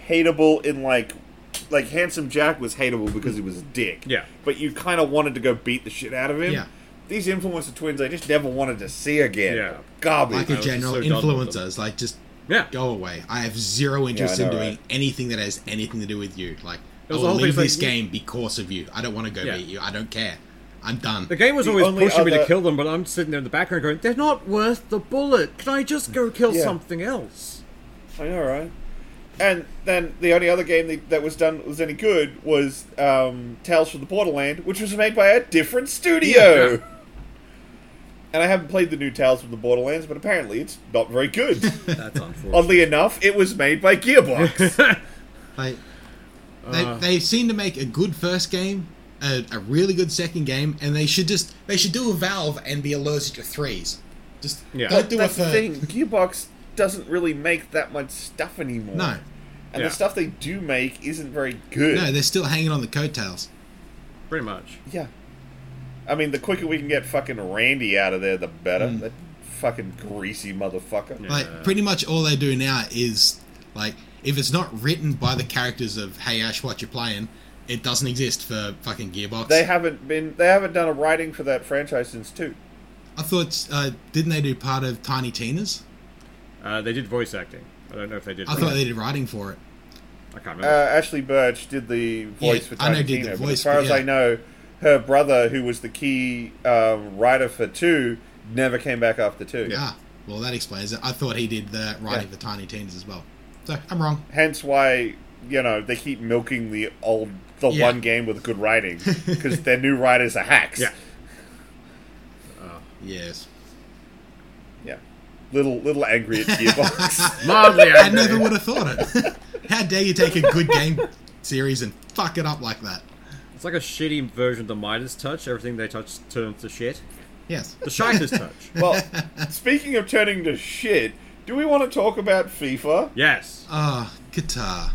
hateable in like Handsome Jack was hateable because he was a dick. Yeah. But you kinda wanted to go beat the shit out of him. Yeah. These influencer twins I just never wanted to see again. Yeah. Garbage. Like a general influencers, go away. I have zero interest in doing anything that has anything to do with you. Like, I will leave this game because of you. I don't want to go meet you. I don't care. I'm done. The game was always pushing me to kill them, but I'm sitting there in the background going, they're not worth the bullet. Can I just go kill something else? I know, right? And then the only other game that was done was any good was Tales from the Borderland, which was made by a different studio. Yeah. And I haven't played the new Tales from the Borderlands, but apparently it's not very good. That's unfortunate. Oddly enough, it was made by Gearbox. They seem to make a good first game, a really good second game, and they should do a Valve and be allergic to 3s. Don't do that's a third. The thing. Gearbox doesn't really make that much stuff anymore. No, and the stuff they do make isn't very good. No, they're still hanging on the coattails. Pretty much. Yeah, I mean, the quicker we can get fucking Randy out of there, the better. That fucking greasy motherfucker. Yeah. Pretty much all they do now is if it's not written by the characters of Hey Ash, what you playing, it doesn't exist for fucking Gearbox. They haven't done a writing for that franchise since 2. I thought, didn't they do part of Tiny Tina's? They did voice acting. I don't know if they did. I thought they did writing for it. I can't remember. Ashley Birch did the voice for Tiny Tina. Did the voice, as far as I know, her brother, who was the key writer for 2, never came back after 2. Yeah, well, that explains it. I thought he did the writing for Tiny Tina's as well. So, I'm wrong. Hence why, they keep milking the one game with good writing, because their new writers are hacks. Yeah. Yes. Yeah. Little angry at Gearbox. Mildly angry. I never would have thought it. How dare you take a good game series and fuck it up like that? It's like a shitty version of the Midas Touch. Everything they touch turns to shit. Yes. The Shiner's Touch. Well, speaking of turning to shit... Do we want to talk about FIFA? Yes. Qatar.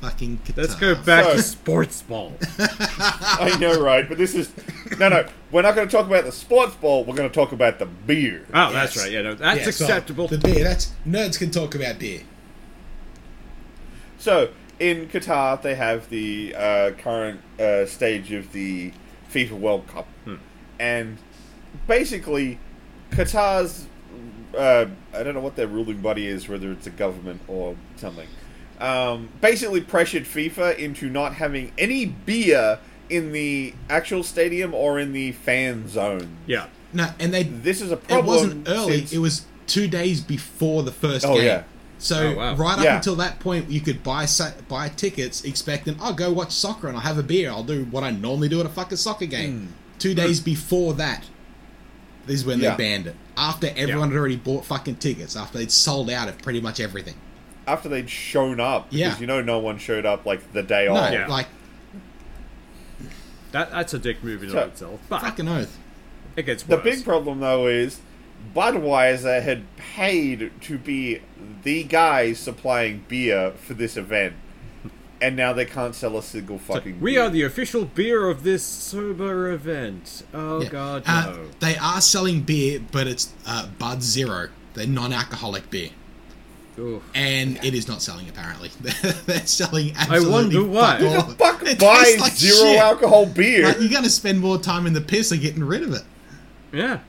Fucking Qatar. Let's go back to sports ball. I know, right? But this is... No. We're not going to talk about the sports ball. We're going to talk about the beer. Oh, yes. That's right. Yeah, no, that's acceptable. The beer. Nerds can talk about beer. So, in Qatar, they have the current stage of the FIFA World Cup. And basically, Qatar's... I don't know what their ruling body is, whether it's a government or something. Basically pressured FIFA into not having any beer in the actual stadium or in the fan zone. Yeah. No, and they... This is a problem. It wasn't early. It was 2 days before the first game. Yeah. So right up until that point, you could buy tickets, expecting, I'll go watch soccer and I'll have a beer. I'll do what I normally do at a fucking soccer game. 2 days before that is when they banned it. After everyone had already bought fucking tickets. After they'd sold out of pretty much everything. After they'd shown up. Because you know no one showed up like the day off. No, like... That's a dick move in of itself. But fucking oath. It gets worse. The big problem though is... Budweiser had paid to be the guy supplying beer for this event, and now they can't sell a single fucking beer. We are the official beer of this sober event. Oh, God, no. They are selling beer, but it's Bud Zero, the non-alcoholic beer. Oof. And it is not selling, apparently. They're selling absolutely... I wonder why. Who the fuck buys like zero-alcohol beer? Like, you're going to spend more time in the piss than getting rid of it. Yeah.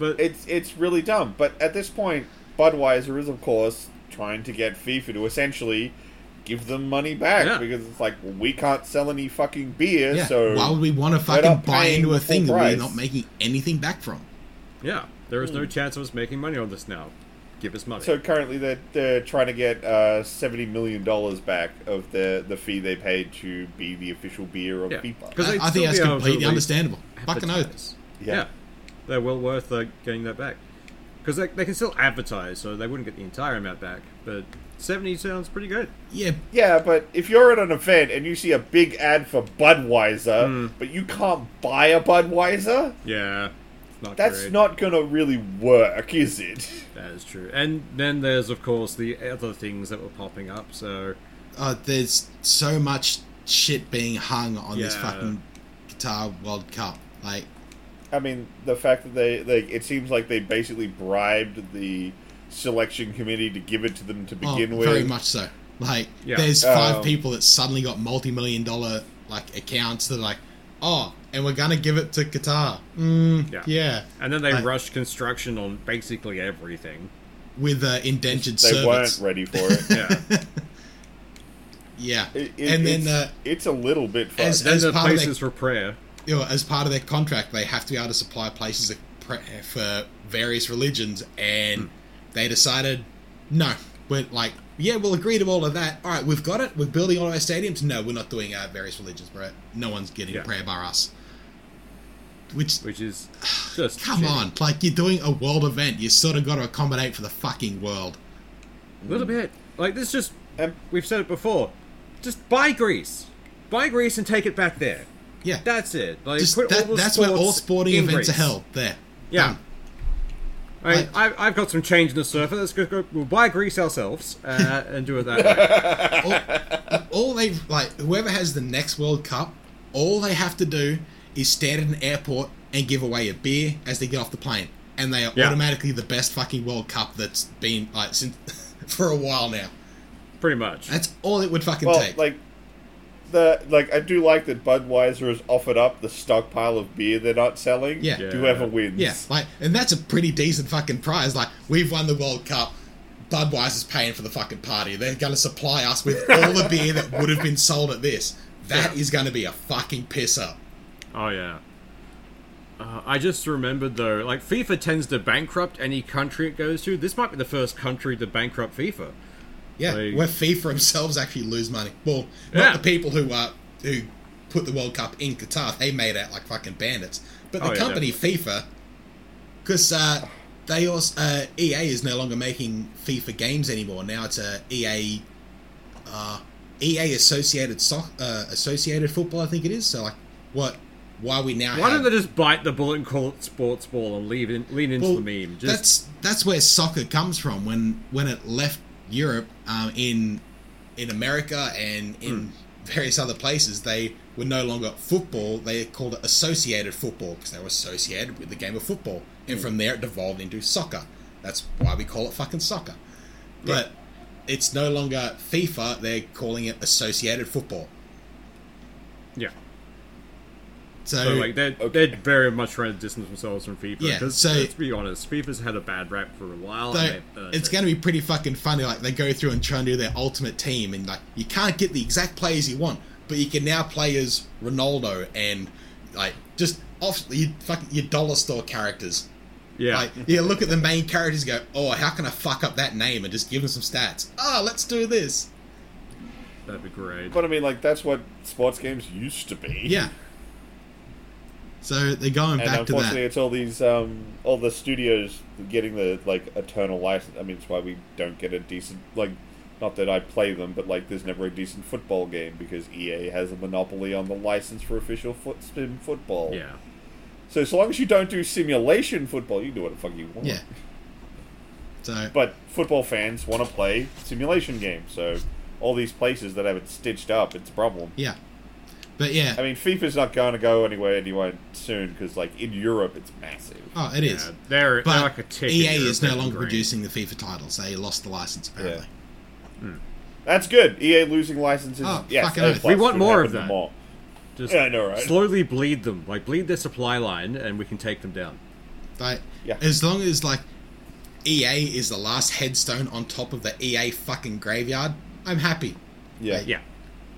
But it's really dumb. But at this point, Budweiser is, of course, trying to get FIFA to essentially give them money back. Yeah. Because it's like, well, we can't sell any fucking beer, so... Why would we want to fucking buy into a thing that we're not making anything back from? Yeah. There is no chance of us making money on this now. Give us money. So currently they're trying to get $70 million back of the fee they paid to be the official beer of FIFA. I think that's completely understandable. Fucking oath. Yeah. They're well worth getting that back. Because they can still advertise, so they wouldn't get the entire amount back. But 70 sounds pretty good. Yeah, but if you're at an event and you see a big ad for Budweiser, but you can't buy a Budweiser? Yeah, that's not going to really work, is it? That is true. And then there's, of course, the other things that were popping up, so... there's so much shit being hung on this fucking Qatar World Cup. Like... I mean, the fact that they it seems like they basically bribed the selection committee to give it to them to begin with. Very much so. Like, there's five people that suddenly got multi-million-dollar like accounts that are like, and we're gonna give it to Qatar. And then they rushed construction on basically everything with indentured servants. They weren't ready for it. It's a little bit fun. As the places for prayer. You know, as part of their contract, they have to be able to supply places for various religions, and they decided, no, we're like, we'll agree to all of that. All right, we've got it. We're building all of our stadiums. No, we're not doing various religions, bro. No one's getting prayer bar us. Which is just come shitty. On, like you're doing a world event, you sort of got to accommodate for the fucking world. A little bit, like this. Just we've said it before. Just buy Greece, and take it back there. Yeah, that's it. Like, just that's where all sporting events are held. There. Yeah. I've got some change in the surfer. Let's go. We'll buy Greece ourselves and do it that way. all they like, whoever has the next World Cup, all they have to do is stand at an airport and give away a beer as they get off the plane, and they are automatically the best fucking World Cup that's been like since for a while now. Pretty much. That's all it would fucking take. I do like that Budweiser has offered up the stockpile of beer they're not selling to whoever wins. Yeah, and that's a pretty decent fucking prize. Like, we've won the World Cup, Budweiser's paying for the fucking party. They're going to supply us with all the beer that would have been sold at this. That is going to be a fucking piss up. Oh, yeah. I just remembered, though, like, FIFA tends to bankrupt any country it goes to. This might be the first country to bankrupt FIFA. Yeah, like, where FIFA themselves actually lose money. Well, not the people who put the World Cup in Qatar. They made out like fucking bandits. But the company FIFA, because they also EA is no longer making FIFA games anymore. Now it's EA associated associated football. I think it is. So like, what? Why we now? Why don't they just bite the bullet and call it sports ball and lean into the meme? Just... That's where soccer comes from. When it left Europe, in America and in various other places, they were no longer football. They called it associated football because they were associated with the game of football. And from there, it devolved into soccer. That's why we call it fucking soccer. But it's no longer FIFA, they're calling it Associated Football. Yeah. So like they're very much trying to distance themselves from FIFA. Yeah, so let's be honest, FIFA's had a bad rap for a while. So and it's going to be pretty fucking funny. Like they go through and try and do their ultimate team, and like you can't get the exact players you want, but you can now play as Ronaldo and like just off your dollar store characters. Yeah, like, you look at the main characters, and go, oh, how can I fuck up that name and just give them some stats? Oh, let's do this. That'd be great. But I mean, like that's what sports games used to be. Yeah. So they're going back to that. And unfortunately, it's all the studios getting the like eternal license. I mean, it's why we don't get a decent like. Not that I play them, but like, there's never a decent football game because EA has a monopoly on the license for official sim football. Yeah. So long as you don't do simulation football, you can do what the fuck you want. Yeah. So. But football fans want to play simulation games, so all these places that have it stitched up, it's a problem. Yeah. But yeah, I mean, FIFA's not going to go anywhere soon because, like, in Europe, it's massive. Oh, it is. They're like a tick. EA is no longer producing the FIFA titles. They lost the license apparently. Yeah. Hmm. That's good. EA losing licenses. Oh, yes, fucking we want more of that. More. Just I know, right? Slowly bleed them, like bleed their supply line, and we can take them down. Like, yeah. As long as like EA is the last headstone on top of the EA fucking graveyard, I'm happy. Yeah. Like, yeah.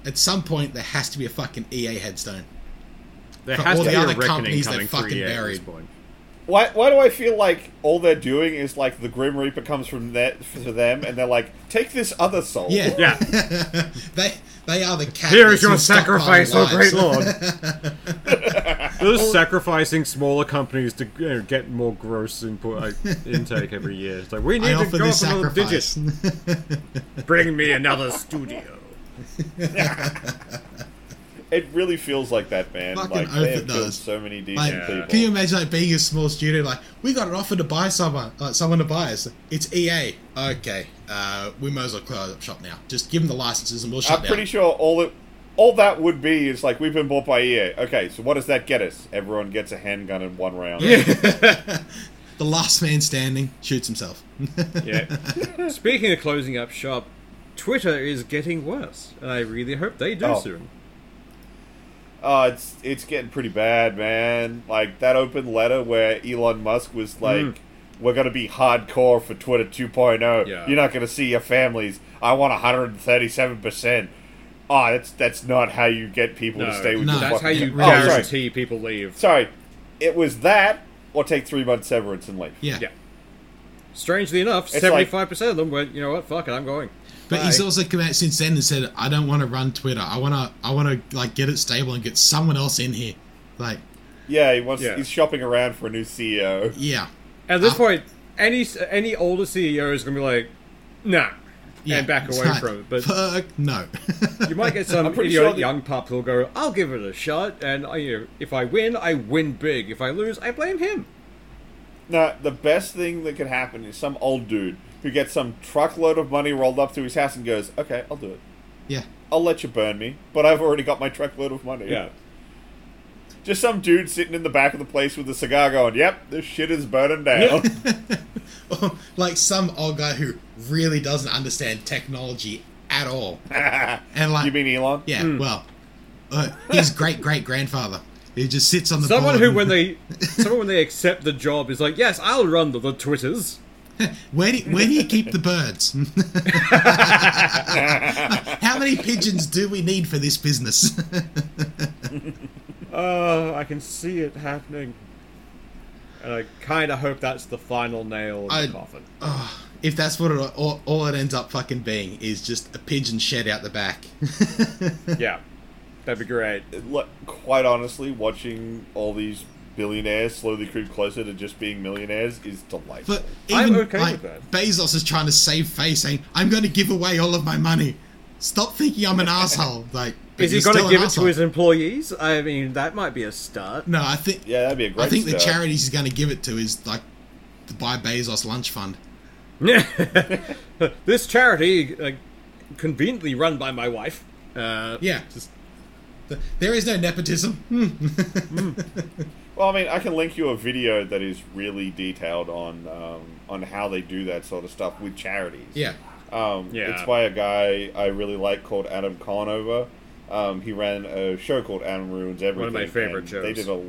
At some point, there has to be a fucking EA headstone. There has to be a reckoning coming for EA at this point. Why do I feel like all they're doing is like the Grim Reaper comes from to them, and they're like, take this other soul. Yeah, yeah. they are the cat. Here is your sacrifice, oh great lord. They're sacrificing smaller companies to get more gross input intake every year. It's like we need to go up another digit. Bring me another studio. It really feels like that, man. Fucking like, they have killed so many decent people. Can you imagine like being a small studio? Like, we got an offer to buy someone to buy us. It's EA. Okay, we might as well close up shop now. Just give them the licenses and we'll shut down. I'm pretty sure all that would be is like we've been bought by EA. Okay, so what does that get us? Everyone gets a handgun in one round. Yeah. The last man standing shoots himself. Yeah. Speaking of closing up shop. Twitter is getting worse. I really hope they do soon. It's getting pretty bad, man. Like, that open letter where Elon Musk was like, we're going to be hardcore for Twitter 2.0. Yeah. You're not going to see your families. I want 137%. Oh, that's not how you get people to stay with you. No, that's how you guarantee people leave. Sorry. It was that, or take 3 months severance and leave. Yeah. Strangely enough, it's 75% of them went, you know what, fuck it, I'm going. But he's also come out since then and said, I don't want to run Twitter. I want to like get it stable and get someone else in here. Like, yeah, he wants. Yeah. He's shopping around for a new CEO. Yeah. At this point, any older CEO is going to be like, nah, and back away from it. But fuck no. You might get some young pup who'll go, I'll give it a shot, and if I win, I win big. If I lose, I blame him. No, the best thing that could happen is some old dude who gets some truckload of money rolled up to his house and goes, okay, I'll do it. Yeah. I'll let you burn me, but I've already got my truckload of money. Yeah. Just some dude sitting in the back of the place with a cigar going, yep, this shit is burning down. Yeah. Like some old guy who really doesn't understand technology at all. And like, you mean Elon? Yeah, well, his great-great-grandfather. He just sits on the board. Someone when they accept the job is like, yes, I'll run the Twitters. Where do you keep the birds? How many pigeons do we need for this business? Oh, I can see it happening. And I kind of hope that's the final nail in the coffin. Oh, if that's what all it ends up fucking being is just a pigeon shed out the back. Yeah, that'd be great. Look, quite honestly, watching all these billionaires slowly creep closer to just being millionaires is delightful. But even, I'm okay with that. Bezos is trying to save face, saying, I'm going to give away all of my money. Stop thinking I'm an asshole. Like, is he going to give it to his employees? I mean, that might be a start. No, I think that'd be a great start. The charities he's going to give it to is like the Buy Bezos Lunch Fund. This charity, conveniently run by my wife. There is no nepotism. Well, I mean, I can link you a video that is really detailed on how they do that sort of stuff with charities. Yeah. It's by a guy I really like called Adam Conover. He ran a show called Adam Ruins Everything. One of my favorite shows. They did a...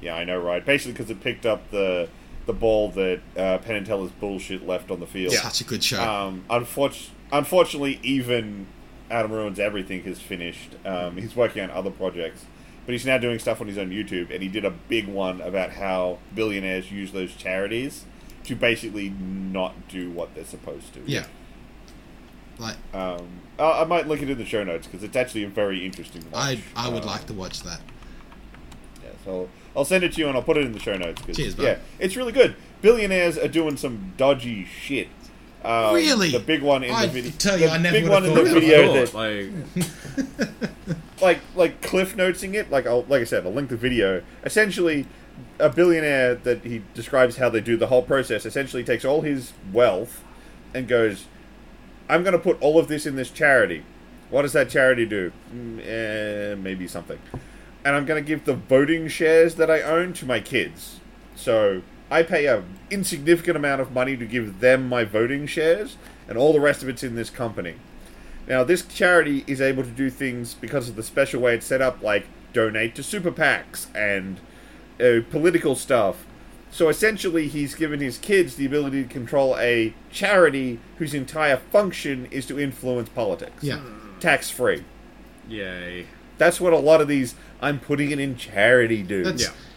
Yeah, I know, right? Basically because it picked up the ball that Penn and Teller's bullshit left on the field. Yeah. Such a good show. Unfortunately, even Adam Ruins Everything has finished. He's working on other projects. But he's now doing stuff on his own YouTube, and he did a big one about how billionaires use those charities to basically not do what they're supposed to. Yeah. Like, I might link it in the show notes, because it's actually a very interesting watch. I would like to watch that. Yeah, so I'll send it to you, and I'll put it in the show notes. Cause, cheers, bud. Yeah, it's really good. Billionaires are doing some dodgy shit. Really? The big one in the video. I tell you, I never would have thought it. Like cliff noting it. Like I said, I'll link the video. Essentially, a billionaire that he describes how they do the whole process. Essentially, takes all his wealth and goes, "I'm going to put all of this in this charity. What does that charity do? Maybe something. And I'm going to give the voting shares that I own to my kids. So I pay an insignificant amount of money to give them my voting shares, and all the rest of it's in this company. Now, this charity is able to do things because of the special way it's set up, like donate to super PACs and political stuff. So essentially, he's given his kids the ability to control a charity whose entire function is to influence politics. Yeah. Tax-free. Yay. That's what a lot of these, I'm putting it in charity, do.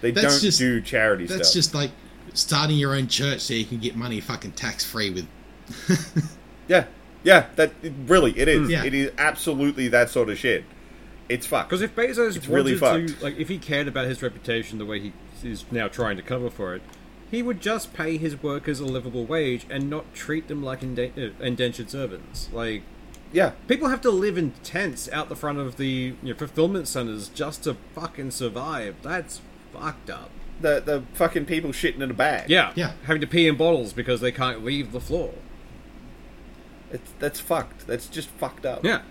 They don't do charity stuff. That's just like starting your own church so you can get money fucking tax-free with... Yeah, it is. Yeah. It is absolutely that sort of shit. It's fucked. Because if Bezos if he cared about his reputation the way he is now trying to cover for it, he would just pay his workers a livable wage and not treat them like indentured servants. Like, yeah, people have to live in tents out the front of the fulfillment centers just to fucking survive. That's fucked up. The fucking people shitting in a bag. Yeah, having to pee in bottles because they can't leave the floor. That's fucked. That's just fucked up. Yeah.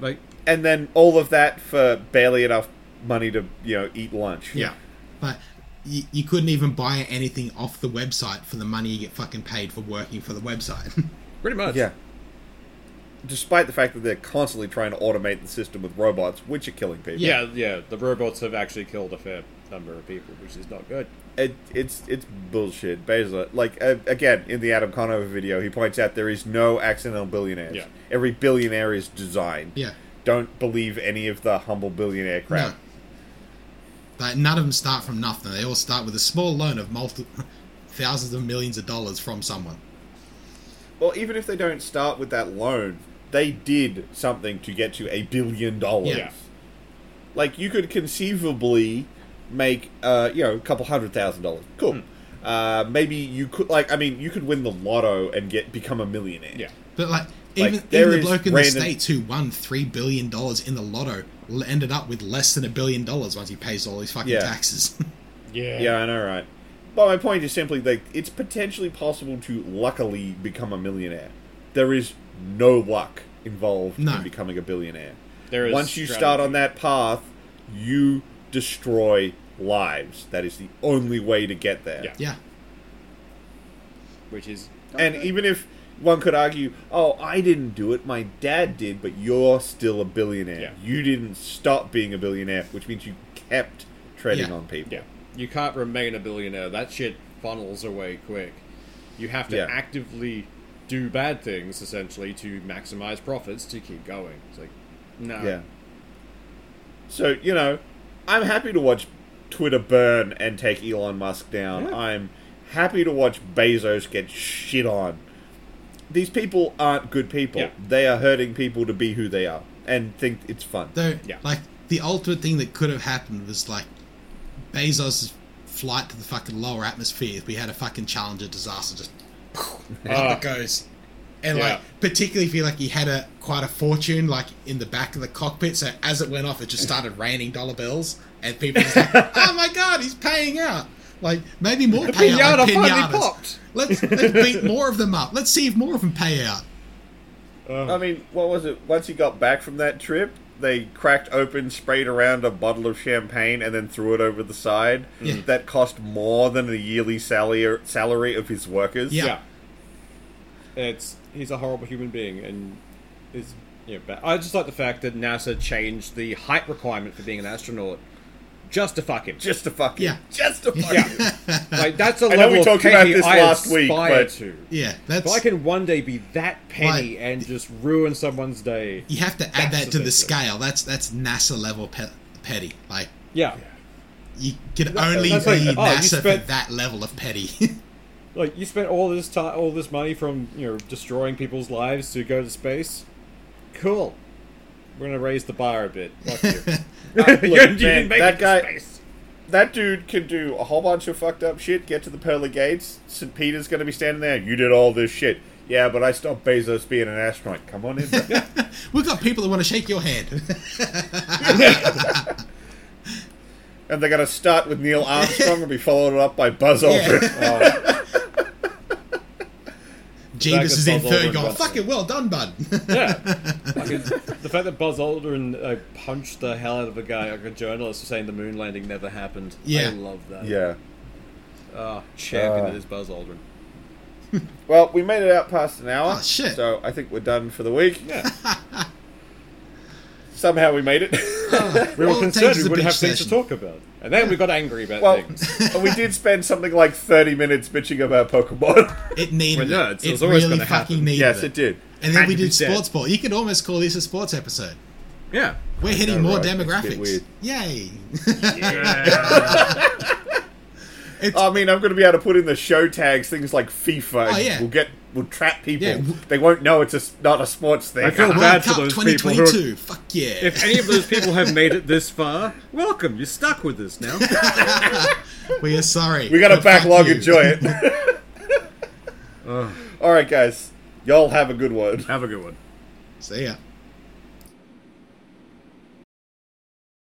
Like, and then all of that for barely enough money to eat lunch. Yeah. But you couldn't even buy anything off the website for the money you get fucking paid for working for the website. Pretty much. Yeah. Despite the fact that they're constantly trying to automate the system with robots, which are killing people. Yeah. The robots have actually killed a fair number of people, which is not good. It's bullshit. Bezos, again, in the Adam Conover video, he points out there is no accidental billionaires. Yeah. Every billionaire is designed. Yeah. Don't believe any of the humble billionaire crap. No. Like, none of them start from nothing. They all start with a small loan of thousands of millions of dollars from someone. Well, even if they don't start with that loan, they did something to get to $1 billion. Yeah. Like, you could conceivably make a couple $100,000. Cool. Maybe you could you could win the lotto and become a millionaire. Yeah. But even the bloke in the States who won $3 billion in the lotto ended up with less than $1 billion once he pays all his fucking taxes. Yeah. Yeah, I know, right? But my point is simply it's potentially possible to luckily become a millionaire. There is no luck involved in becoming a billionaire. Once you start on that path, you destroy lives. That is the only way to get there. Yeah. Which is... And even if one could argue, I didn't do it, my dad did, but you're still a billionaire. Yeah. You didn't stop being a billionaire, which means you kept treading on people. Yeah. You can't remain a billionaire. That shit funnels away quick. You have to actively do bad things, essentially, to maximize profits to keep going. It's like, no. Yeah. So, I'm happy to watch Twitter burn and take Elon Musk down. Yeah. I'm happy to watch Bezos get shit on. These people aren't good people. Yeah. They are hurting people to be who they are and think it's fun. Though, the ultimate thing that could have happened was Bezos' flight to the fucking lower atmosphere. We had a fucking Challenger disaster, just up it goes. And particularly if he had quite a fortune, in the back of the cockpit. So as it went off, it just started raining dollar bills, and people just oh my god, he's paying out. Maybe more payout. Like pinatas. Popped. Let's beat more of them up. Let's see if more of them pay out. What was it? Once he got back from that trip, they cracked open, sprayed around a bottle of champagne, and then threw it over the side. Yeah. That cost more than the yearly salary of his workers. Yeah. It's he's a horrible human being and is bad. I just like the fact that NASA changed the height requirement for being an astronaut. Just to fuck him. Just to fuck him. Yeah. Just to fuck him. Like, that's a level of petty I know we talked about this last week, but... to. Yeah, that's... If I can one day be that petty and just ruin someone's day... You have to add that to the scale. That's NASA level petty. Like... Yeah. You can only be NASA for that level of petty. Like, you spent all this money from, destroying people's lives to go to space? Cool. We're going to raise the bar a bit. Fuck you. That dude can do a whole bunch of fucked up shit, get to the pearly gates, St. Peter's going to be standing there, you did all this shit. Yeah, but I stopped Bezos being an astronaut. Come on in. We've got people that want to shake your hand. And they're going to start with Neil Armstrong and be followed up by Buzz Aldrin. Yeah. Jeebus is in third goal. Fucking well done, bud. Yeah. The fact that Buzz Aldrin punched the hell out of a guy, like a journalist, saying the moon landing never happened. Yeah. I love that. Yeah. Oh, champion that is Buzz Aldrin. Well, we made it out past an hour. Oh, shit. So I think we're done for the week. Yeah. Somehow we made it. We were concerned we wouldn't have things to talk about. And then we got angry about things. We did spend something like 30 minutes bitching about Pokemon. It needed it. It was always really fucking happen. Needed yes, it did. And then we did sports ball. You could almost call this a sports episode. Yeah. We're hitting more demographics. Yay. Yeah. I mean, I'm going to be able to put in the show tags, things like FIFA. Oh, yeah. We'll trap people. Yeah. They won't know it's not a sports thing. I feel bad for those people. Fuck yeah. If any of those people have made it this far, welcome. You're stuck with us now. We are sorry. We got a backlog. Enjoy it. All right, guys. Y'all have a good one. Have a good one. See ya.